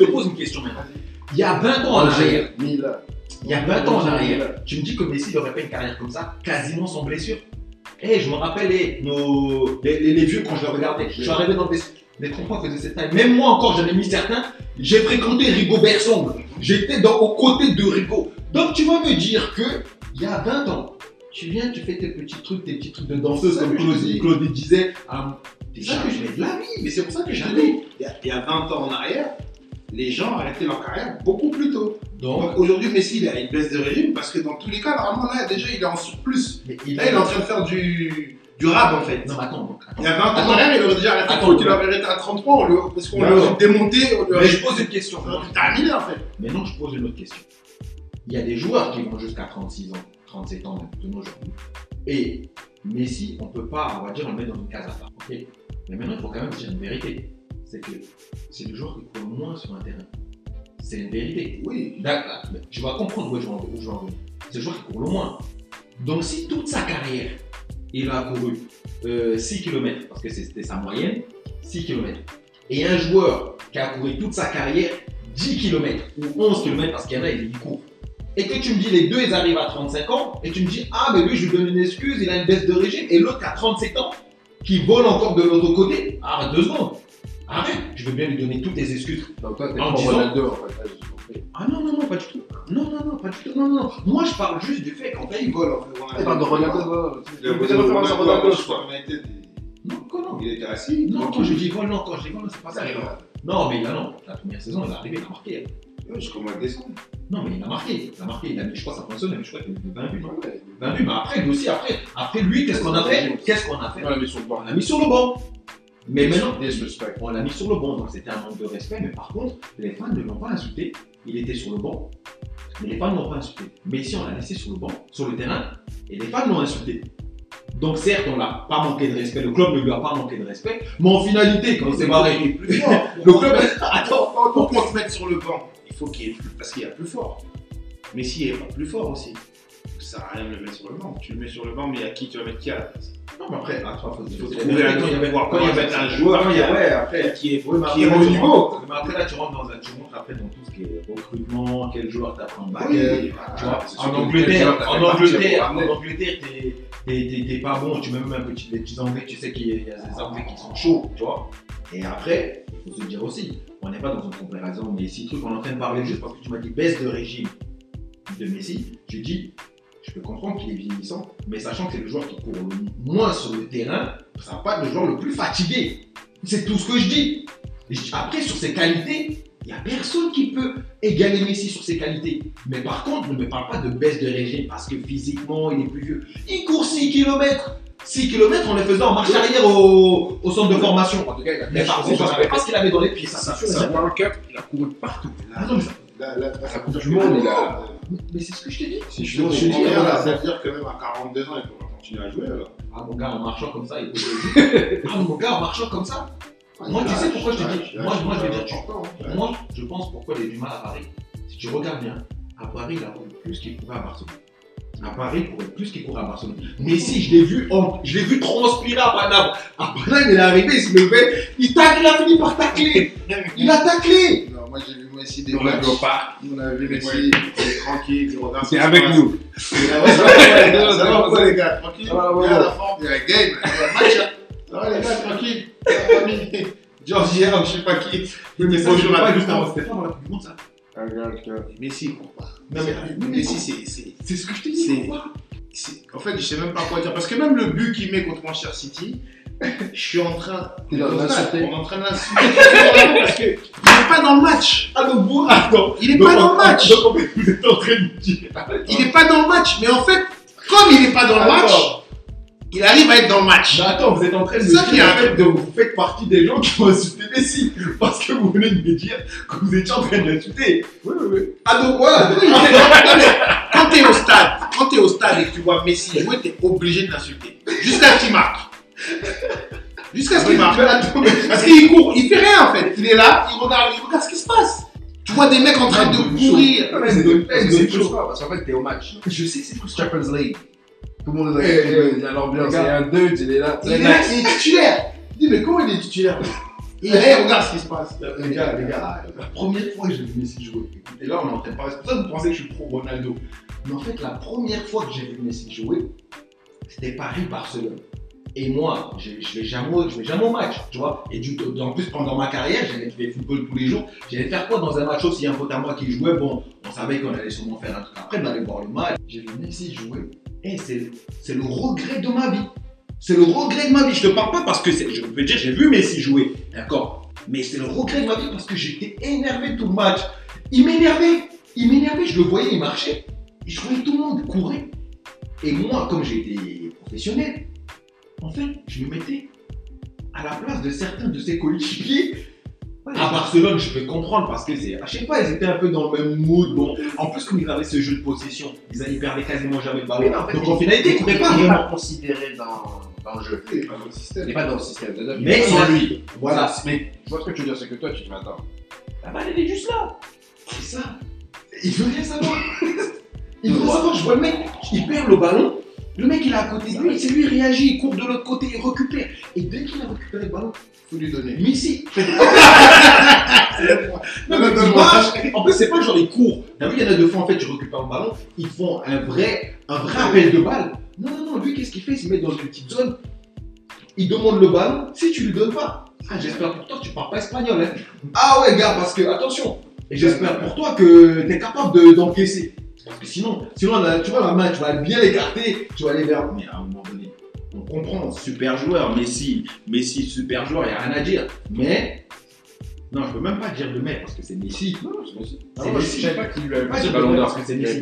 te pose une question maintenant. Il y a 20 ans en arrière. Il y a 20 ans en arrière, tu me dis que Messi n'aurait pas une carrière comme ça, quasiment sans blessure. Je me rappelle les vieux quand je le regardais, je suis arrivé dans des comprends faisaient cette taille. Même moi encore, j'en ai mis certains, j'ai fréquenté Rigobert Song. J'étais aux côtés de Rigo. Donc tu vas me dire que il y a 20 ans, tu viens, tu fais tes petits trucs de danseuse comme Claude disait. C'est ça que je mets de la vie, mais c'est pour ça que j'allais. Il y a 20 ans en arrière. Les gens arrêtaient leur carrière beaucoup plus tôt. Donc aujourd'hui, Messi, il a une baisse de régime parce que dans tous les cas, normalement, là, déjà, il est en surplus. Là, il est en train de faire du rap, en fait. Non, mais attends. Il y a 20 ans en arrière, il aurait déjà arrêté. Il aurait arrêté à 33 parce qu'on l'a démonté. Mais je pose une question. C'est terminé, en fait. Mais non, je pose une autre question. Il y a des joueurs qui vont jusqu'à 36 ans, 37 ans de nos jours. Et Messi, on ne peut pas, on va dire, on le met dans une case à part. Okay. Mais maintenant, il faut quand même dire une vérité. C'est que c'est le joueur qui court moins sur un terrain. C'est une vérité. Oui. D'accord. Tu vas comprendre où je veux en venir. C'est le joueur qui court le moins. Donc si toute sa carrière, il a couru 6 km, parce que c'était sa moyenne, 6 km. Et un joueur qui a couru toute sa carrière 10 km ou 11 km, parce qu'il y en a, il court. Et que tu me dis les deux, ils arrivent à 35 ans, et tu me dis, ah mais lui, je lui donne une excuse, il a une baisse de régime, et l'autre qui a 37 ans, qui vole encore de l'autre côté, arrête 2 secondes. Arrête, je veux bien lui donner toutes les excuses. Donc toi, t'es pas Ronaldo en fait. Ah non, pas du tout. Non, pas du tout. Non. Moi, je parle juste du fait qu'en fait, il vole. Il parle de Ronaldo. Il a posé référence à Ronaldo, je crois. Non. Il était assis. Non, quand je dis vole, non, quand je dis vole, c'est pas ça. Non, mais là, non. La première saison, il est arrivé, il a marqué. Jusqu'au mois de décembre. Non, mais il a marqué. Je crois que ça fonctionne, mais je crois qu'il a 20 buts. Mais après, lui aussi, après lui, qu'est-ce qu'on a fait? On l'a mis sur le banc. Mais maintenant, on l'a mis sur le banc, donc c'était un manque de respect. Mais par contre, les fans ne l'ont pas insulté. Il était sur le banc, mais les fans ne l'ont pas insulté. Messi, on l'a laissé sur le banc, sur le terrain, et les fans l'ont insulté. Donc certes, on n'a pas manqué de respect, le club ne lui a pas manqué de respect, mais en finalité, quand c'est barré, le club... Attends, pour qu'on se mette sur le banc, il faut qu'il y ait plus, parce qu'il y a plus fort. Messi est pas plus fort aussi. Ça sert à rien de le mettre sur le banc. Tu le mets sur le banc, mais il y a qui? Tu vas mettre qui à la place? Non, mais après, il faut trouver un joueur. Quand il y a un joueur qui est au niveau. Mais après, là, tu rentres dans un tournoi, après, dans tout ce qui est recrutement, quel joueur tu as pris en bague. En Angleterre, t'es pas bon. Tu mets même un petit des Anglais, tu sais qu'il y a des Anglais qui sont chauds, tu vois. Et après, il faut se dire aussi, on n'est pas dans une comparaison, mais si truc, on est en train de parler juste parce que tu m'as dit baisse de régime de Messi, tu dis. Je peux comprendre qu'il est vieillissant, mais sachant que c'est le joueur qui court le moins sur le terrain, ça n'a pas le joueur le plus fatigué. C'est tout ce que je dis. Après, sur ses qualités, il n'y a personne qui peut égaler Messi sur ses qualités. Mais par contre, ne me parle pas de baisse de régime parce que physiquement, il est plus vieux. Il court 6 km. 6 km, on les faisait en marche arrière au centre de formation. En tout cas, mais par contre, on ne savait pas ce qu'il avait dans les pieds. Ça, c'est sûr. World Cup, il a couru partout. La Coupe du Monde, il a... Mais c'est ce que je t'ai dit. Si je te dis, ça veut dire que même à 42 ans, il faut continuer à jouer alors. Ah mon gars, en marchant comme ça, il peut. Moi, tu sais pourquoi je te dis. Moi, je vais dire, moi, je pense pourquoi il a du mal à Paris. Si tu regardes bien, à Paris, il a couru plus qu'il pouvait à Barcelone. Mais si, je l'ai vu transpirer à Paname. À Paname, il est arrivé, il se levait, il tacle, il a fini par tacler. Il a taclé. moi j'ai vu Messi des matchs. On a vu Messi, tranquille, c'est avec nous. Ça va pourquoi les gars, tranquille, il a la forme, il y a la game, il y a le match. Ça va les gars, tranquille, la famille. Georgia, je sais pas qui. Mais bonjour à tous. C'était pas dans la Coupe du Monde ça. Messi il court pas. Non mais Messi c'est. C'est ce que je te dis, il court pas. En fait, je sais même pas quoi dire. Parce que même le but qu'il met contre Manchester City, je suis en train d'insulter. On est en train d'insulter. Parce qu'il n'est pas dans le match. Ah donc vous, attends. Il n'est pas dans le match. Donc en fait, vous êtes en train de dire. Il n'est pas dans le match. Mais en fait, comme il n'est pas dans le match, il arrive à être dans le match. Mais attends, vous êtes en train de dire. Vous faites partie des gens qui vont insulter Messi. Parce que vous venez de me dire que vous étiez en train de l'insulter. Oui, oui, oui. Ah donc voilà. Quand t'es au stade, et que tu vois Messi jouer, t'es obligé de l'insulter. Jusqu'à ce qu'il marque. Jusqu'à ce qu'il marque. Parce qu'il court, il fait rien en fait. Il est là, il regarde ce qui se passe. Tu vois des mecs en train de courir. C'est chaud. Parce qu'en fait, t'es au match. Je sais que c'est Champions League. Tout le monde est là. Il y a l'ambiance, il y a un dude, il est là. Il est titulaire. Il dit, mais comment il est titulaire? Il regarde ce qui se passe. Les gars, la première fois que j'ai vu Messi jouer, et là on est en train de parler, c'est pour ça que vous pensez que je suis pro Ronaldo. Mais en fait, la première fois que j'ai vu Messi jouer, c'était Paris-Barcelone. Et moi, je ne vais jamais au match, tu vois. Et en plus, pendant ma carrière, j'allais jouer au football tous les jours. J'allais faire quoi dans un match aussi? Un pote à moi qui jouait, bon, on savait qu'on allait sûrement faire un truc après, on allait voir le match. J'ai vu Messi jouer, et c'est le regret de ma vie. C'est le regret de ma vie. Je te parle pas parce que je veux dire, j'ai vu Messi jouer, d'accord. Mais c'est le regret de ma vie parce que j'étais énervé tout le match. Il m'énervait. Je le voyais, il marchait. Et je voyais tout le monde courir. Et moi, comme j'étais professionnel, en fait, je me mettais à la place de certains de ses coéquipiers. À Barcelone, je peux comprendre parce que c'est, je sais pas, ils étaient un peu dans le même mood. Bon, en plus, comme ils avaient ce jeu de possession, ils perdaient quasiment jamais le ballon. Donc en finalité, ils couraient pas. Il n'est pas considéré dans le jeu. Il n'est pas dans le système. Mais sans lui. Voilà. Mais je vois ce que tu veux dire, c'est que toi, tu te m'attends. La balle, elle est juste là. C'est ça. Il veut rien savoir. Il veut savoir. Je vois le mec, il perd le ballon. Le mec, il est à côté de lui, c'est lui, il réagit, il court de l'autre côté, il récupère. Et dès qu'il a récupéré le ballon, il faut lui donner. Messi. En plus, c'est pas genre il court. T'as vu, il y en a deux fois, en fait, je récupère le ballon, ils font un vrai appel de balle. Non, lui, qu'est-ce qu'il fait? Il se met dans une petite zone, il demande le ballon, si tu lui donnes pas. Ah, j'espère pour toi que tu parles pas espagnol, hein. Ah ouais, gars, parce que, attention, et j'espère pour toi que t'es capable d'encaisser. Parce que sinon tu vois la main, tu vas bien l'écarter, tu vas aller vers. Mais à un moment donné, on comprend, super joueur, Messi, super joueur, il n'y a rien à dire. Mais, non, je peux même pas dire le mec parce que c'est Messi. Non, c'est Messi. Je savais pas qu'il lui avait pas le Ballon d'Or parce que c'est Messi.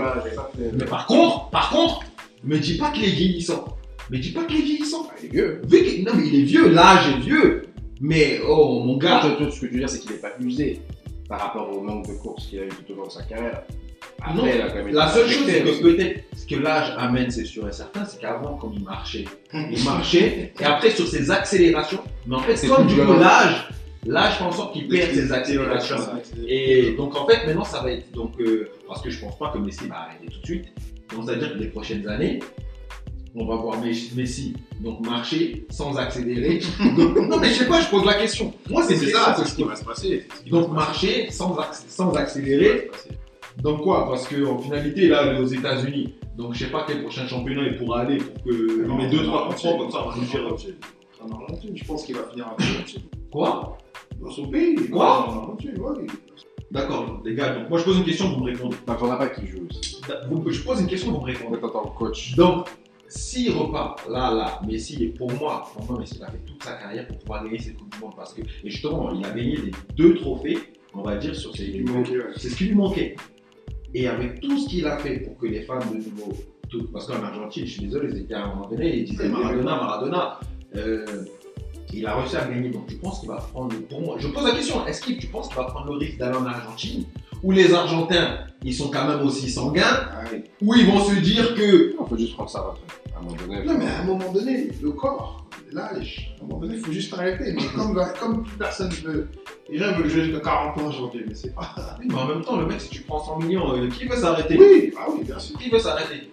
Mais par contre, me dis pas qu'il est vieillissant. Il est vieux. Non, mais il est vieux, l'âge est vieux. Mais oh, mon gars. Tout ce que je veux dire, c'est qu'il n'est pas usé par rapport au nombre de courses qu'il a eu tout au long de sa carrière. Après, non, la seule chose, c'est que peut-être ce que l'âge amène, c'est sûr et certain, c'est qu'avant, comme il marchait, et après sur ses accélérations, mais en fait, comme du coup, l'âge fait en sorte qu'il perd ses accélérations. Et donc, en fait, maintenant, ça va être. Donc, parce que je pense pas que Messi va arrêter tout de suite. Donc, ça veut dire que les prochaines années, on va voir Messi donc marcher sans accélérer. Non, mais je sais pas, je pose la question. Moi, c'est ça ce qui va se passer. Donc, marcher sans accélérer. Donc quoi? Parce qu'en finalité, là, on est aux États-Unis. Donc je sais pas quel prochain championnat il pourra aller pour que. Non, mais 2-3 points comme ça, on va nous faire l'objet. En Argentine, je pense qu'il va finir en Argentine. Quoi? Dans son pays? Quoi? En Argentine, oui. D'accord, les gars, donc moi je pose une question, vous me répondez. D'accord, on n'a pas qui joue aussi. Je pose une question, vous me répondez. Attends, coach. Donc, s'il repart là, Messi, et pour moi, Messi, il a fait toute sa carrière pour pouvoir gagner cette Coupe du Monde. Parce que, et justement, il a gagné les 2 trophées, on va dire, sur ses. C'est ce qui lui manquait. Et avec tout ce qu'il a fait pour que les fans de nouveau. Parce qu'en Argentine, je suis désolé, c'était à un moment donné, ils disaient Maradona. Il a réussi à gagner. Donc tu penses qu'il va prendre. Pour moi, je pose la question, est-ce que tu penses qu'il va prendre le risque d'aller en Argentine? Où les Argentins, ils sont quand même aussi sanguins? Ou ils vont se dire que. Non, faut juste prendre ça à un moment donné. Non, mais à un moment donné, le corps, l'âge, à un moment donné, il faut juste arrêter. Mais comme plus personne veut. Les gens veulent jouer jusqu'à 40 ans aujourd'hui, mais c'est pas. Mais en même temps, le mec, si tu prends 100 millions, qui veut s'arrêter? Oui, bah oui, bien sûr. Qui veut s'arrêter?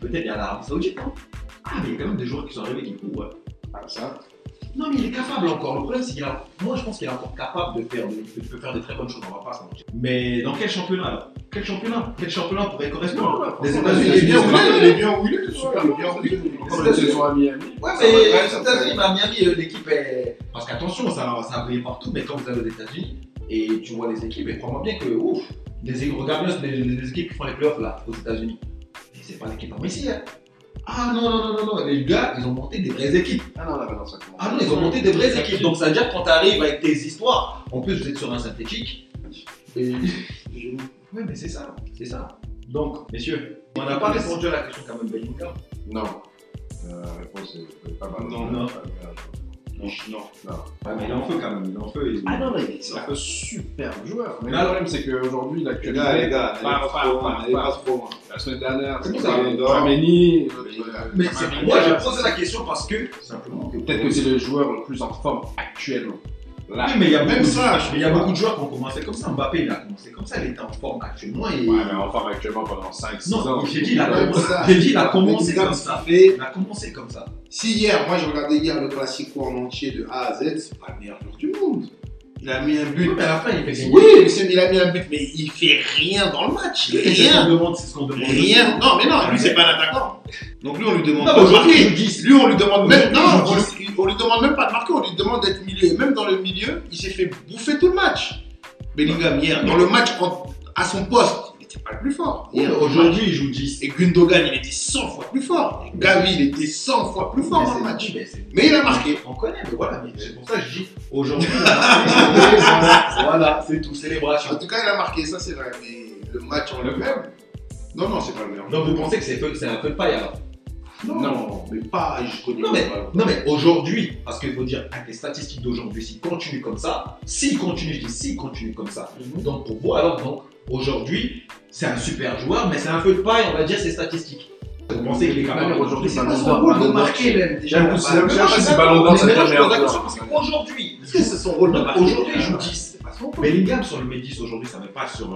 Peut-être il y a l'Arabie Saoudite, non? Ah, mais il y a quand même des joueurs qui sont arrivés qui courent. Ah, ça. Non, mais il est capable encore. Le problème, c'est qu'il a. Moi, je pense qu'il est encore capable de faire, des très bonnes choses. On va pas se mentir. Mais dans quel championnat alors? Quel championnat pourrait correspondre? Les États-Unis, il est bien où il est. Super bien où il est. Les États-Unis sont à Miami. Ouais, mais les États-Unis, à Miami, l'équipe est. Parce qu'attention, ça brille partout. Mais quand vous allez aux États-Unis et tu vois les équipes, et crois-moi bien que ouf, regarde bien les équipes qui font les playoffs là aux États-Unis. C'est pas l'équipe en Messi. Ah non, les gars, ils ont monté des vraies équipes. Ah non, ça commence. Ah non, ils ont monté des vraies équipes. Donc ça veut dire que quand t'arrives avec tes histoires, en plus vous êtes sur un synthétique. Et... Ouais, mais c'est ça. Donc, messieurs, on n'a pas répondu à la question quand même Bellingham. Non. La réponse est pas mal. Non. Ah, mais il est en feu quand même, Ah non, mais c'est un superbe joueur. Mais là, le problème, c'est qu'aujourd'hui, l'actualité. Les gars, elle est pas trop loin. La semaine dernière, c'est Dorméni. Mais moi, j'ai posé la question parce que. Simplement. Peut-être que c'est le joueur le plus en forme actuellement. Là, oui, mais il y a même ça. Il y a beaucoup de joueurs qui ont commencé comme ça. Mbappé, il a commencé comme ça. Il était en forme actuellement. Et... Ouais, mais en forme actuellement pendant 5-6 ans. Non, j'ai dit, il a commencé comme ça. Il a commencé comme ça. Si hier, moi j'ai regardé hier le classico en entier de A à Z, c'est pas le meilleur joueur du monde. Il a mis un but. Oui, mais à la fin, il fait. Oui, il a mis un but, mais il fait rien dans le match. Rien. C'est ce qu'on demande. Rien. Non, mais non, lui, c'est pas un attaquant. Donc lui, on lui demande. Non, mais lui, on lui demande même. Non, on lui demande même pas de marquer, on lui demande d'être milieu. Et même dans le milieu, il s'est fait bouffer tout le match. Bellingham, hier, dans le match à son poste, il n'était pas le plus fort. Aujourd'hui, il joue 10. Et Gundogan, il était 100 fois plus fort. Et Gavi, il était 100 fois plus fort dans le match. Mais il a marqué. On connaît, mais voilà. C'est pour ça que je dis aujourd'hui, il a marqué. Voilà, c'est tout, célébration. En tout cas, il a marqué, ça c'est vrai. Mais le match en lui-même, non, c'est pas le meilleur. Donc vous pensez que c'est un peu de paille alors? Non, mais pas, je connais pas. Non, mais aujourd'hui, parce qu'il faut dire, avec les statistiques d'aujourd'hui, s'il continue comme ça, donc pour vous, alors, donc, aujourd'hui, c'est un super joueur, mais c'est un feu de paille, on va dire, ses statistiques. Vous pensez qu'il est quand même aujourd'hui, c'est pas son rôle de marquer, même. Déjà, c'est le cas, c'est Ballon d'Or, c'est la meilleure chose. Parce qu'aujourd'hui, c'est son rôle de marquer. Aujourd'hui, il joue 10. Bellingham sur le Médis aujourd'hui, ça ne met pas sur.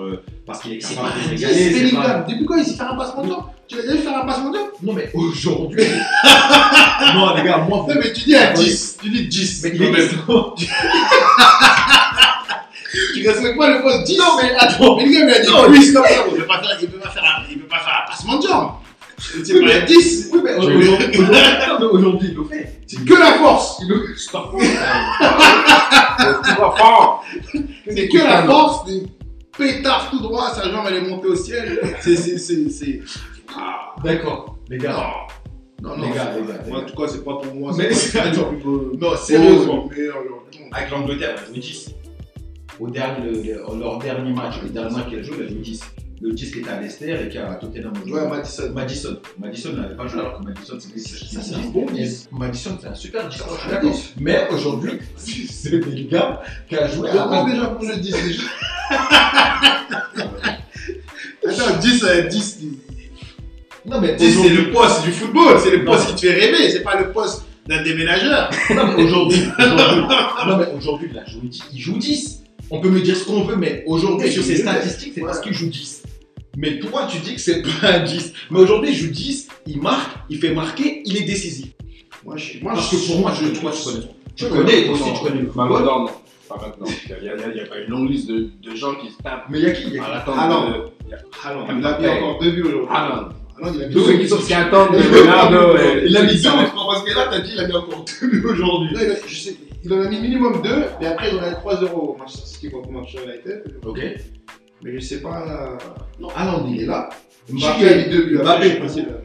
Parce qu'il est capable de régaler. C'est Bellingham. Depuis quand il s'est fait un passement de temps? Tu l'as déjà vu faire un passement de temps? Non, mais aujourd'hui. Non, les gars, moi. Non, mais tu dis à 10. Tu dis 10. Mais il est même. Tu respectes pas le poste 10. Non, mais attends. Bellingham, il a dit. Non, lui, non, il ne peut pas faire un passement de temps. C'est pas 10. Oui, mais aujourd'hui, il le fait. C'est que la force. C'est pas fort. C'est que la force des pétards tout droit, sa jambe elle est montée au ciel. C'est. Ah. D'accord, les gars. Non, les gars. En tout cas, c'est pas pour moi. Mais attends, non, sérieusement. Avec l'Angleterre, elle joue 10. Leur dernier match, le dernier match qu'elle joue, elle joue 10. Le 10 qui était à Leicester et qui a Tottenham aujourd'hui. Ouais, Madison n'avait pas joué alors que Madison c'est un bon 10. Madison c'est un super 10. Mais aujourd'hui, c'est Bellingham qui a joué. Je passe déjà pour le 10 déjà. Attends, 10. Non mais 10 c'est le poste du football, c'est le poste qui te fait rêver, c'est pas le poste d'un déménageur. Non mais aujourd'hui il joue 10. On peut me dire ce qu'on veut, mais aujourd'hui, sur ces statistiques, c'est parce qu'il joue 10. Mais toi, tu dis que c'est pas un 10. Mais aujourd'hui, il joue 10, il marque, il fait marquer, il est décisif. Parce que pour moi, toi, tu connais. Tu connais. Pas maintenant, non. Pas maintenant. Il n'y a pas une longue liste de gens qui se tapent. Mais il y a qui? Haaland. Il a mis encore 2 buts aujourd'hui. Deux équipes qui attendent. Il a mis 2. Parce que là, t'as dit, il a mis encore 2 buts aujourd'hui. Je sais. Il en a mis minimum 2, mais après il en a 3 euros au Manchester City contre Manchester United. Ok. Mais je sais pas. Non, Haaland il est là. Mbappé a mis 2 buts.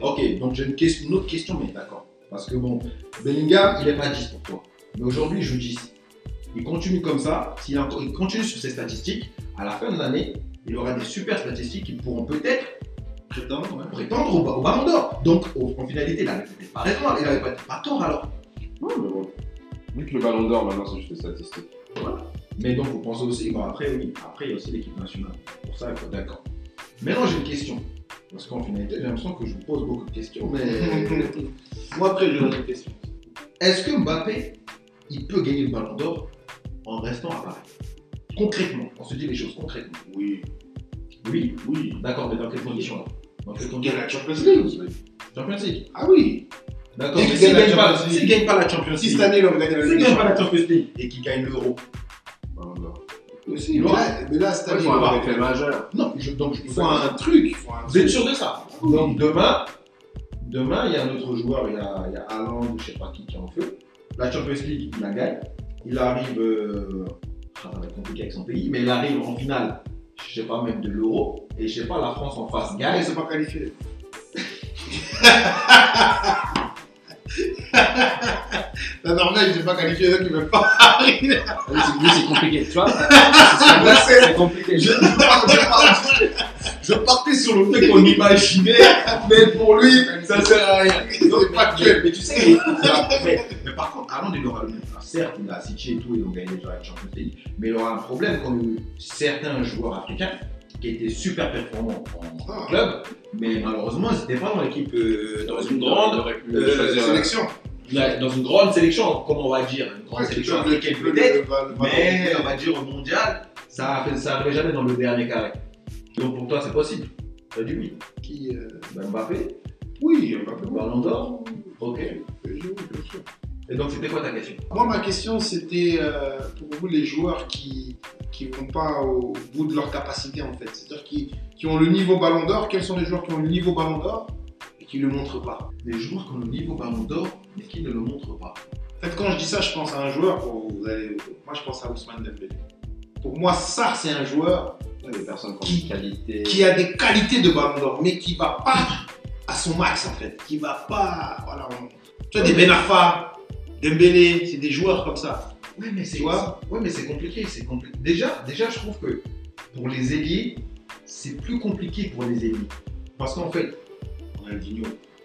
Ok, donc j'ai une autre question, mais d'accord. Parce que bon, Bellingham il est pas 10 pour toi. Mais aujourd'hui il joue 10. Il continue comme ça, il continue sur ses statistiques, à la fin de l'année, il aura des super statistiques qui pourront peut-être prétendre au Ballon d'Or. Donc en finalité, il n'avait peut-être pas raison, il n'avait peut-être pas tort alors. Ouais, mais bon. Vu que le Ballon d'Or maintenant c'est juste des statistiques. Voilà. Mais donc vous pensez aussi, bon après il y a aussi l'équipe nationale. Pour ça il faut être d'accord. Maintenant j'ai une question. Parce qu'en finalité j'ai l'impression que je vous pose beaucoup de questions. Mais moi après j'ai une autre question. Est-ce que Mbappé, il peut gagner le Ballon d'Or en restant à Paris? Concrètement, on se dit les choses concrètement. Oui. D'accord, mais dans quelles conditions là? Dans quelles conditions? La Champions League. Ah oui. D'accord, mais s'il ne gagne pas la Champions League. Si cette année, il va gagner la Ligue. S'il ne gagne pas la Champions League et qu'il gagne l'Euro. Ballon d'Or. Aussi, mais là, cette année, il va faire majeur. Non, donc il faut un truc. Vous êtes sûr de ça? Donc demain, il y a un autre joueur, il y a Haaland ou je ne sais pas qui est en feu. La Champions League, il la gagne. Il arrive, ça va être compliqué avec son pays, mais il arrive en finale, je ne sais pas, même de l'Euro. Et je ne sais pas, la France en face gagne. Ils ne sont pas qualifiés. La Norvège, ils ne sont pas qualifiés, donc ils ne veulent pas arriver. Oui, c'est compliqué, tu vois. C'est compliqué. Je partais sur le fait qu'on imaginait, mais pour lui, ça ne sert à rien. Donc, pas que. Mais tu sais, mais par contre, Haaland, il aura le même. Certes, il a City et tout, ils ont gagné déjà la Champions League, mais il aura un problème comme certains joueurs africains qui étaient super performants en club, mais malheureusement, ils n'étaient pas dans l'équipe, dans une grande sélection. Dans une grande sélection, comment on va dire, une grande sélection africaine peut-être, mais on va dire au mondial, ça n'arrivait jamais dans le dernier carré. Donc pour toi c'est possible? T'as dit oui. Qui Mbappé? Oui, Mbappé. Ballon d'Or? Ok. Oui, bien sûr. Et donc c'était quoi ta question? Moi ma question c'était pour vous les joueurs qui vont pas au bout de leur capacité en fait, c'est-à-dire qui ont le niveau Ballon d'Or, quels sont les joueurs qui ont le niveau Ballon d'Or et qui ne le montrent pas? Les joueurs qui ont le niveau Ballon d'Or mais qui ne le montrent pas. En fait quand je dis ça je pense à un joueur, moi je pense à Ousmane Dembélé. Pour moi ça c'est un joueur qui a des qualités de Ballon d'Or, mais qui ne va pas à son max en fait, qui ne va pas, voilà, tu vois, des Ben Arfa, Dembélé, c'est des joueurs comme ça. Oui mais c'est compliqué, Déjà je trouve que pour les ailiers, c'est plus compliqué pour les ailiers. Parce qu'en fait, Ronaldinho,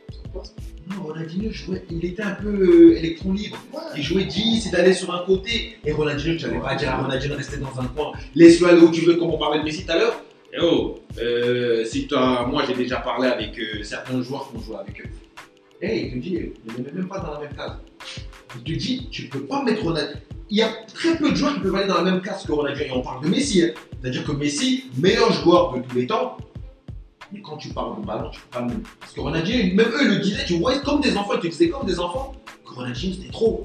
ça passe. Non, Ronaldinho jouait, il était un peu électron libre. Ouais. Il jouait 10, il allait sur un côté. Et Ronaldinho, tu n'allais pas dire à Ronaldinho restait dans un coin. Laisse-le aller où tu veux, comme on parlait de Messi tout à l'heure. Eh oh, si toi, moi j'ai déjà parlé avec certains joueurs qu'on joue avec eux. Et il te dit, il ne met même pas dans la même case. Il te dit, tu ne peux pas mettre Ronaldinho. Il y a très peu de joueurs qui peuvent aller dans la même case que Ronaldinho. Et on parle de Messi. Hein. C'est-à-dire que Messi, meilleur joueur de tous les temps. Mais quand tu parles de ballon, tu ne peux pas le mettre. Parce que Ronaldinho, même eux le disaient, tu vois, comme des enfants, ils te disaient comme des enfants, que Ronaldinho, c'était trop.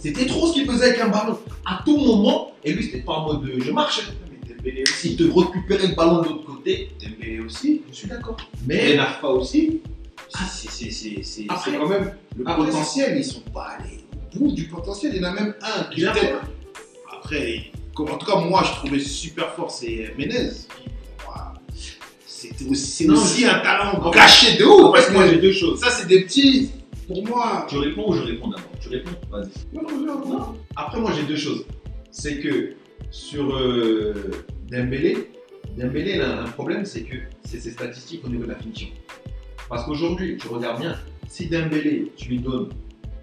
C'était trop ce qu'il faisait avec un ballon. À tout moment, et lui, c'était pas en mode je marche. Aussi. Il te récupérait le ballon de l'autre côté. Dembélé aussi, je suis d'accord. Mais Ben Arfa aussi. C'est quand même le potentiel, ils ne sont pas allés au bout du potentiel, il y en a même un qui était. Après, en tout cas moi je trouvais super fort, c'est Menez. C'est aussi un talent gâché de ouf parce que moi j'ai deux choses. Ça c'est des petits, pour moi. Tu réponds ou je réponds d'abord? Tu réponds, vas-y. Non. Après moi j'ai deux choses. C'est que sur Dembélé il a un problème, c'est que c'est ses statistiques au niveau de la finition. Parce qu'aujourd'hui, tu regardes bien, si Dembélé, tu lui donnes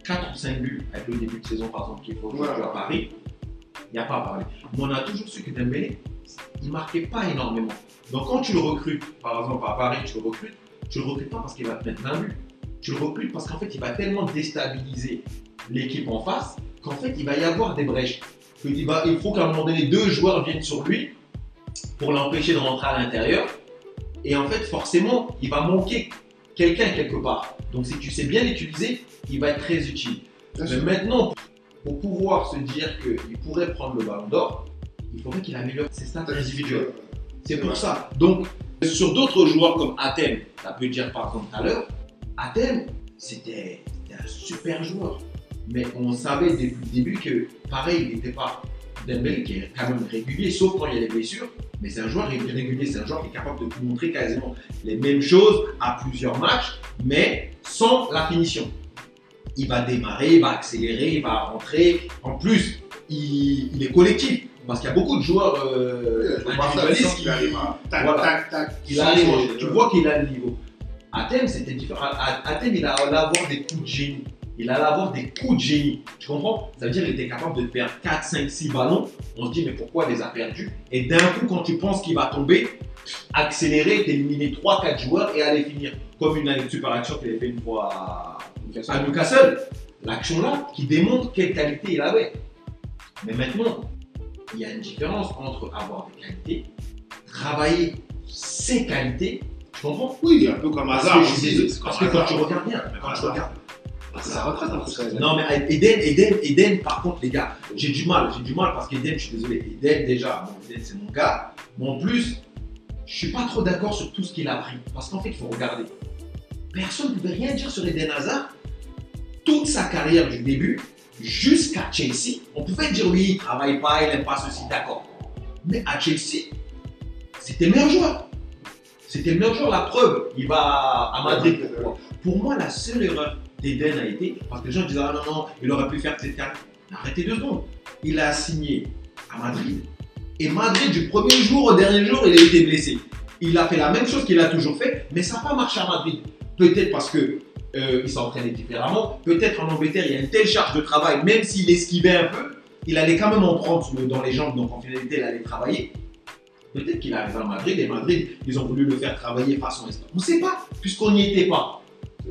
4 ou 5 buts avec le début de saison, par exemple, qu'il faut jouer à Paris, il n'y a pas à parler. Mais on a toujours su que Dembélé, il ne marquait pas énormément. Donc quand tu le recrutes, par exemple à Paris, tu le recrutes pas parce qu'il va te mettre 20 buts. Tu le recrutes parce qu'en fait, il va tellement déstabiliser l'équipe en face qu'en fait, il va y avoir des brèches. Il faut qu'à un moment donné, deux joueurs viennent sur lui pour l'empêcher de rentrer à l'intérieur. Et en fait, forcément, il va manquer quelqu'un quelque part. Donc si tu sais bien l'utiliser, il va être très utile. Mais maintenant, pour pouvoir se dire qu'il pourrait prendre le Ballon d'Or, il faudrait qu'il améliore ses stats individuelles. C'est pour ça. Donc sur d'autres joueurs comme Athènes, tu as pu dire par exemple tout à l'heure, Athènes, c'était un super joueur. Mais on savait depuis le début que pareil, il n'était pas Dembélé qui est quand même régulier, sauf quand il y a des blessures. Mais c'est un joueur régulier, c'est un joueur qui est capable de vous montrer quasiment les mêmes choses à plusieurs matchs, mais sans la finition. Il va démarrer, il va accélérer, il va rentrer. En plus, il est collectif, parce qu'il y a beaucoup de joueurs individualistes qui arrivent à tac, tac, tac. Tu vois qu'il a le niveau. Athènes, c'était différent. Athènes, il allait avoir des coups de génie. Il allait avoir des coups de génie, tu comprends? Ça veut dire qu'il était capable de perdre 4, 5, 6 ballons. On se dit, mais pourquoi il les a perdus? Et d'un coup, quand tu penses qu'il va tomber, accélérer, t'éliminer 3, 4 joueurs et aller finir. Comme une super action qu'il avait fait une fois à Newcastle. L'action là, qui démontre quelle qualité il avait. Mais maintenant, il y a une différence entre avoir des qualités, travailler ses qualités, tu comprends? Oui, un peu comme Hazard. Parce que quand tu regardes bien, Ça retraite un peu ça. Non, mais Eden, par contre, les gars, j'ai du mal parce qu'Eden, je suis désolé. Eden, déjà, bon, Eden, c'est mon gars. Mais en plus, je suis pas trop d'accord sur tout ce qu'il a appris. Parce qu'en fait, il faut regarder. Personne ne pouvait rien dire sur Eden Hazard. Toute sa carrière du début jusqu'à Chelsea, on pouvait dire oui, il ne travaille pas, il n'aime pas ceci, d'accord. Mais à Chelsea, c'était le meilleur joueur. C'était le meilleur joueur, la preuve, il va à Madrid. Pour moi, la seule erreur d'Eden a été, parce que les gens disaient ah non, non, il aurait pu faire etc. Arrêtez 2 secondes. Il a signé à Madrid et Madrid, du premier jour au dernier jour, il a été blessé. Il a fait la même chose qu'il a toujours fait, mais ça n'a pas marché à Madrid. Peut-être parce que il s'entraînait différemment. Peut-être en Angleterre, il y a une telle charge de travail, même s'il esquivait un peu, il allait quand même en prendre dans les jambes, donc en finalité, il allait travailler. Peut-être qu'il arrive à Madrid et Madrid, ils ont voulu le faire travailler façon Espagne. On ne sait pas, puisqu'on n'y était pas.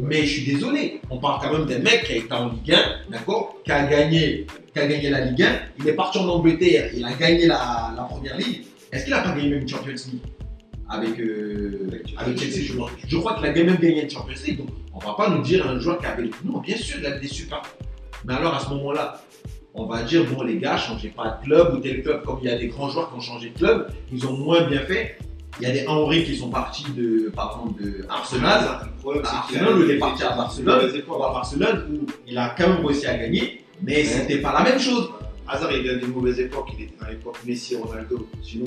Mais je suis désolé, on parle quand même d'un mec qui a été en Ligue 1, d'accord, qui a gagné la Ligue 1, il est parti en Angleterre, il a gagné la première ligue. Est-ce qu'il n'a pas gagné même une Champions League avec Chelsea, je crois qu'il a même gagné une Champions League. Donc, on ne va pas nous dire un joueur qui avait... Non, bien sûr, il a des super. Mais alors, à ce moment-là, on va dire, bon, les gars, changez pas de club ou tel club. Comme il y a des grands joueurs qui ont changé de club, ils ont moins bien fait. Il y a des Henry qui sont partis par exemple de Arsenal. Arsenal, il est parti à Barcelone. Où il a quand même réussi à gagner, mais c'était pas la même chose. Hazard, il vient d'une mauvaise époque, il était à l'époque Messi, Ronaldo. Sinon,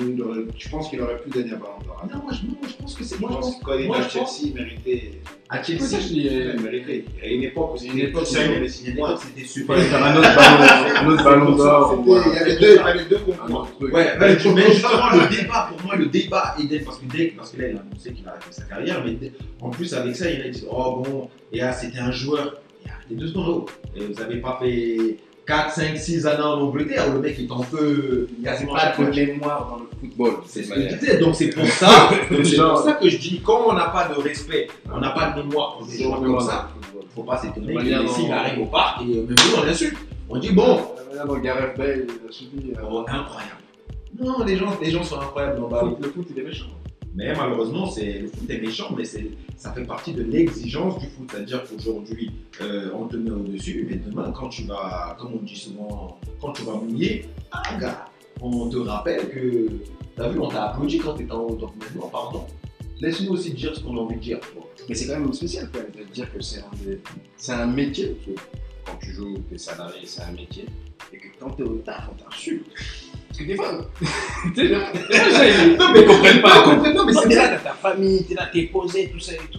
je pense qu'il aurait pu gagner à Ballon d'Or. Non, moi je pense que c'est. Je pense que quand il est à Chelsea, il méritait. À Chelsea, il méritait. Il y a une époque où c'était super. Il y avait un autre Ballon d'Or. Il y avait deux concours. Ouais, mais justement, le débat, pour moi, le débat, parce que là, il a annoncé qu'il a arrêté sa carrière, mais en plus, avec ça, il a dit oh bon, c'était un joueur. Il a arrêté 2 secondes. Vous n'avez pas fait 4, 5, 6 années en Angleterre, le mec est un peu. Il n'y a pas de mémoire dans le football. C'est ce que je disais. Donc c'est pour ça que je dis quand on n'a pas de respect, on n'a pas de mémoire pour des joueurs comme ça, il ne faut pas s'étonner que Messi arrive au parc et même nous on l'insulte. On dit bon. Gareth Bale, il a subi. Incroyable. Non, les gens sont incroyables. Le foot, il est méchant. Mais malheureusement, le foot est méchant, mais ça fait partie de l'exigence du foot. C'est-à-dire qu'aujourd'hui, on te met au-dessus, mais demain, quand tu vas, comme on dit souvent, quand tu vas mouiller, ah gars, on te rappelle que, t'as vu, on t'a applaudi quand t'étais en tant que maintenant, pardon. Laisse-nous aussi dire ce qu'on a envie de dire. Toi. Mais c'est quand même spécial quand même de dire que c'est un métier. Quand tu joues, t'es salarié, c'est un métier. Et que quand t'es au taf, on t'insulte. Parce que des fois, t'es là. Non, mais comprennent pas. Non, mais c'est là, t'as ta famille, t'es là, t'es posé, tout ça et tout.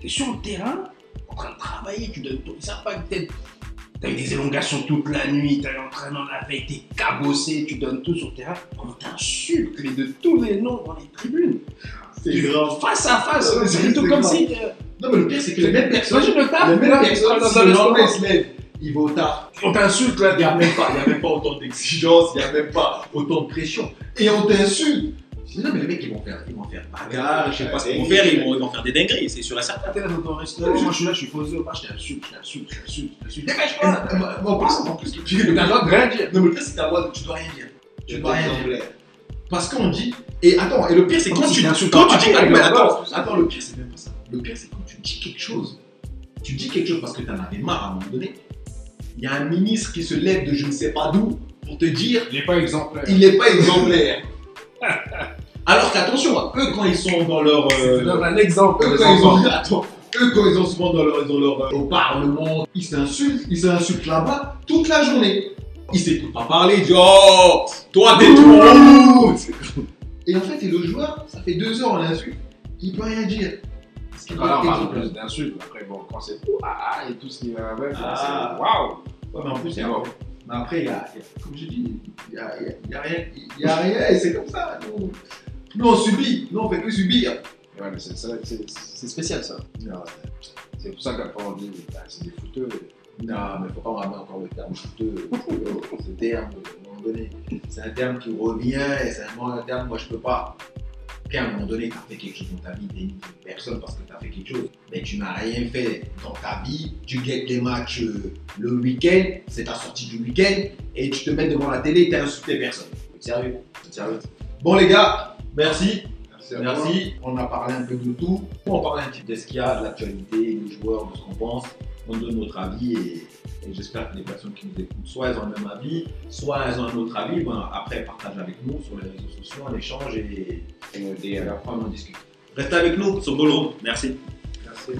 T'es sur le terrain, en train de travailler, tu donnes ton. Ils savent pas que t'as eu des élongations toute la nuit, t'as eu l'entraînement la veille, t'es cabossé, tu donnes tout sur le terrain. On t'insulte, mais de tous les noms dans les tribunes. C'est grave. Face à face, c'est plutôt comme si. Non, mais le pire, c'est que les mêmes personnes. Le lendemain, se lève. Il va au taf. On t'insulte là, il n'y a même pas autant d'exigence, il n'y a même pas autant de pression. Et on t'insulte. Je dis non, mais les mecs, ils vont faire bagarre, je ne sais pas ce qu'ils vont faire, ils vont faire des dingueries, c'est sûr à certains. T'es là dans ton restaurant, moi je suis là, je suis posé au bar, je t'insulte. Dégage-toi. Bon, parce qu'en plus, tu as le droit de rien dire. Non, mais le pire, c'est que tu dois rien dire. Tu dois rien dire. Parce qu'on dit. Et attends, et le pire, c'est quand tu dis. Attends, le pire, c'est même pas ça. Le pire, c'est quand tu dis quelque chose. Tu dis quelque chose parce que tu en avais marre à un moment donné. Il y a un ministre qui se lève de je ne sais pas d'où pour te dire il n'est pas exemplaire. Il n'est pas exemplaire. Alors qu'attention, eux quand ils sont dans leur. Un exemple. Eux quand ils sont souvent dans leur au Parlement, ils s'insultent là-bas toute la journée. Ils s'écoutent pas parler, ils disent oh toi t'es tout en route. Et en fait, et le joueur, ça fait 2 heures on l'insulte, il peut rien dire. Voilà, on parle plus d'insultes, après bon, quand c'est ah et tout ce qui va avec, c'est waouh! Ouais, mais en plus, c'est bon. Mais après, comme je dis, il n'y a rien et c'est comme ça. Nous, on subit, nous, on ne fait que subir. Ouais, mais c'est spécial ça. C'est pour ça qu'après on dit, c'est des fouteux. Non, mais il ne faut pas ramener encore le terme fouteux. Ce terme, à un moment donné, c'est un terme qui revient et c'est un terme, moi je ne peux pas. À un moment donné, tu as fait quelque chose dans ta vie, tu es une personne parce que tu as fait quelque chose, mais tu n'as rien fait dans ta vie, tu guettes les matchs le week-end, c'est ta sortie du week-end, et tu te mets devant la télé et tu as insulté personne. Sérieux. Bon les gars, merci. Merci. On a parlé un peu de tout. On parlait un petit peu de ce qu'il y a, de l'actualité, des joueurs, de ce qu'on pense. on donne notre avis et j'espère que les personnes qui nous écoutent, soit elles ont le même avis, soit elles ont un autre avis, ben, après partagent avec nous sur les réseaux sociaux, on échange et à la fin on discute. Restez avec nous sur Ballon, merci. Merci.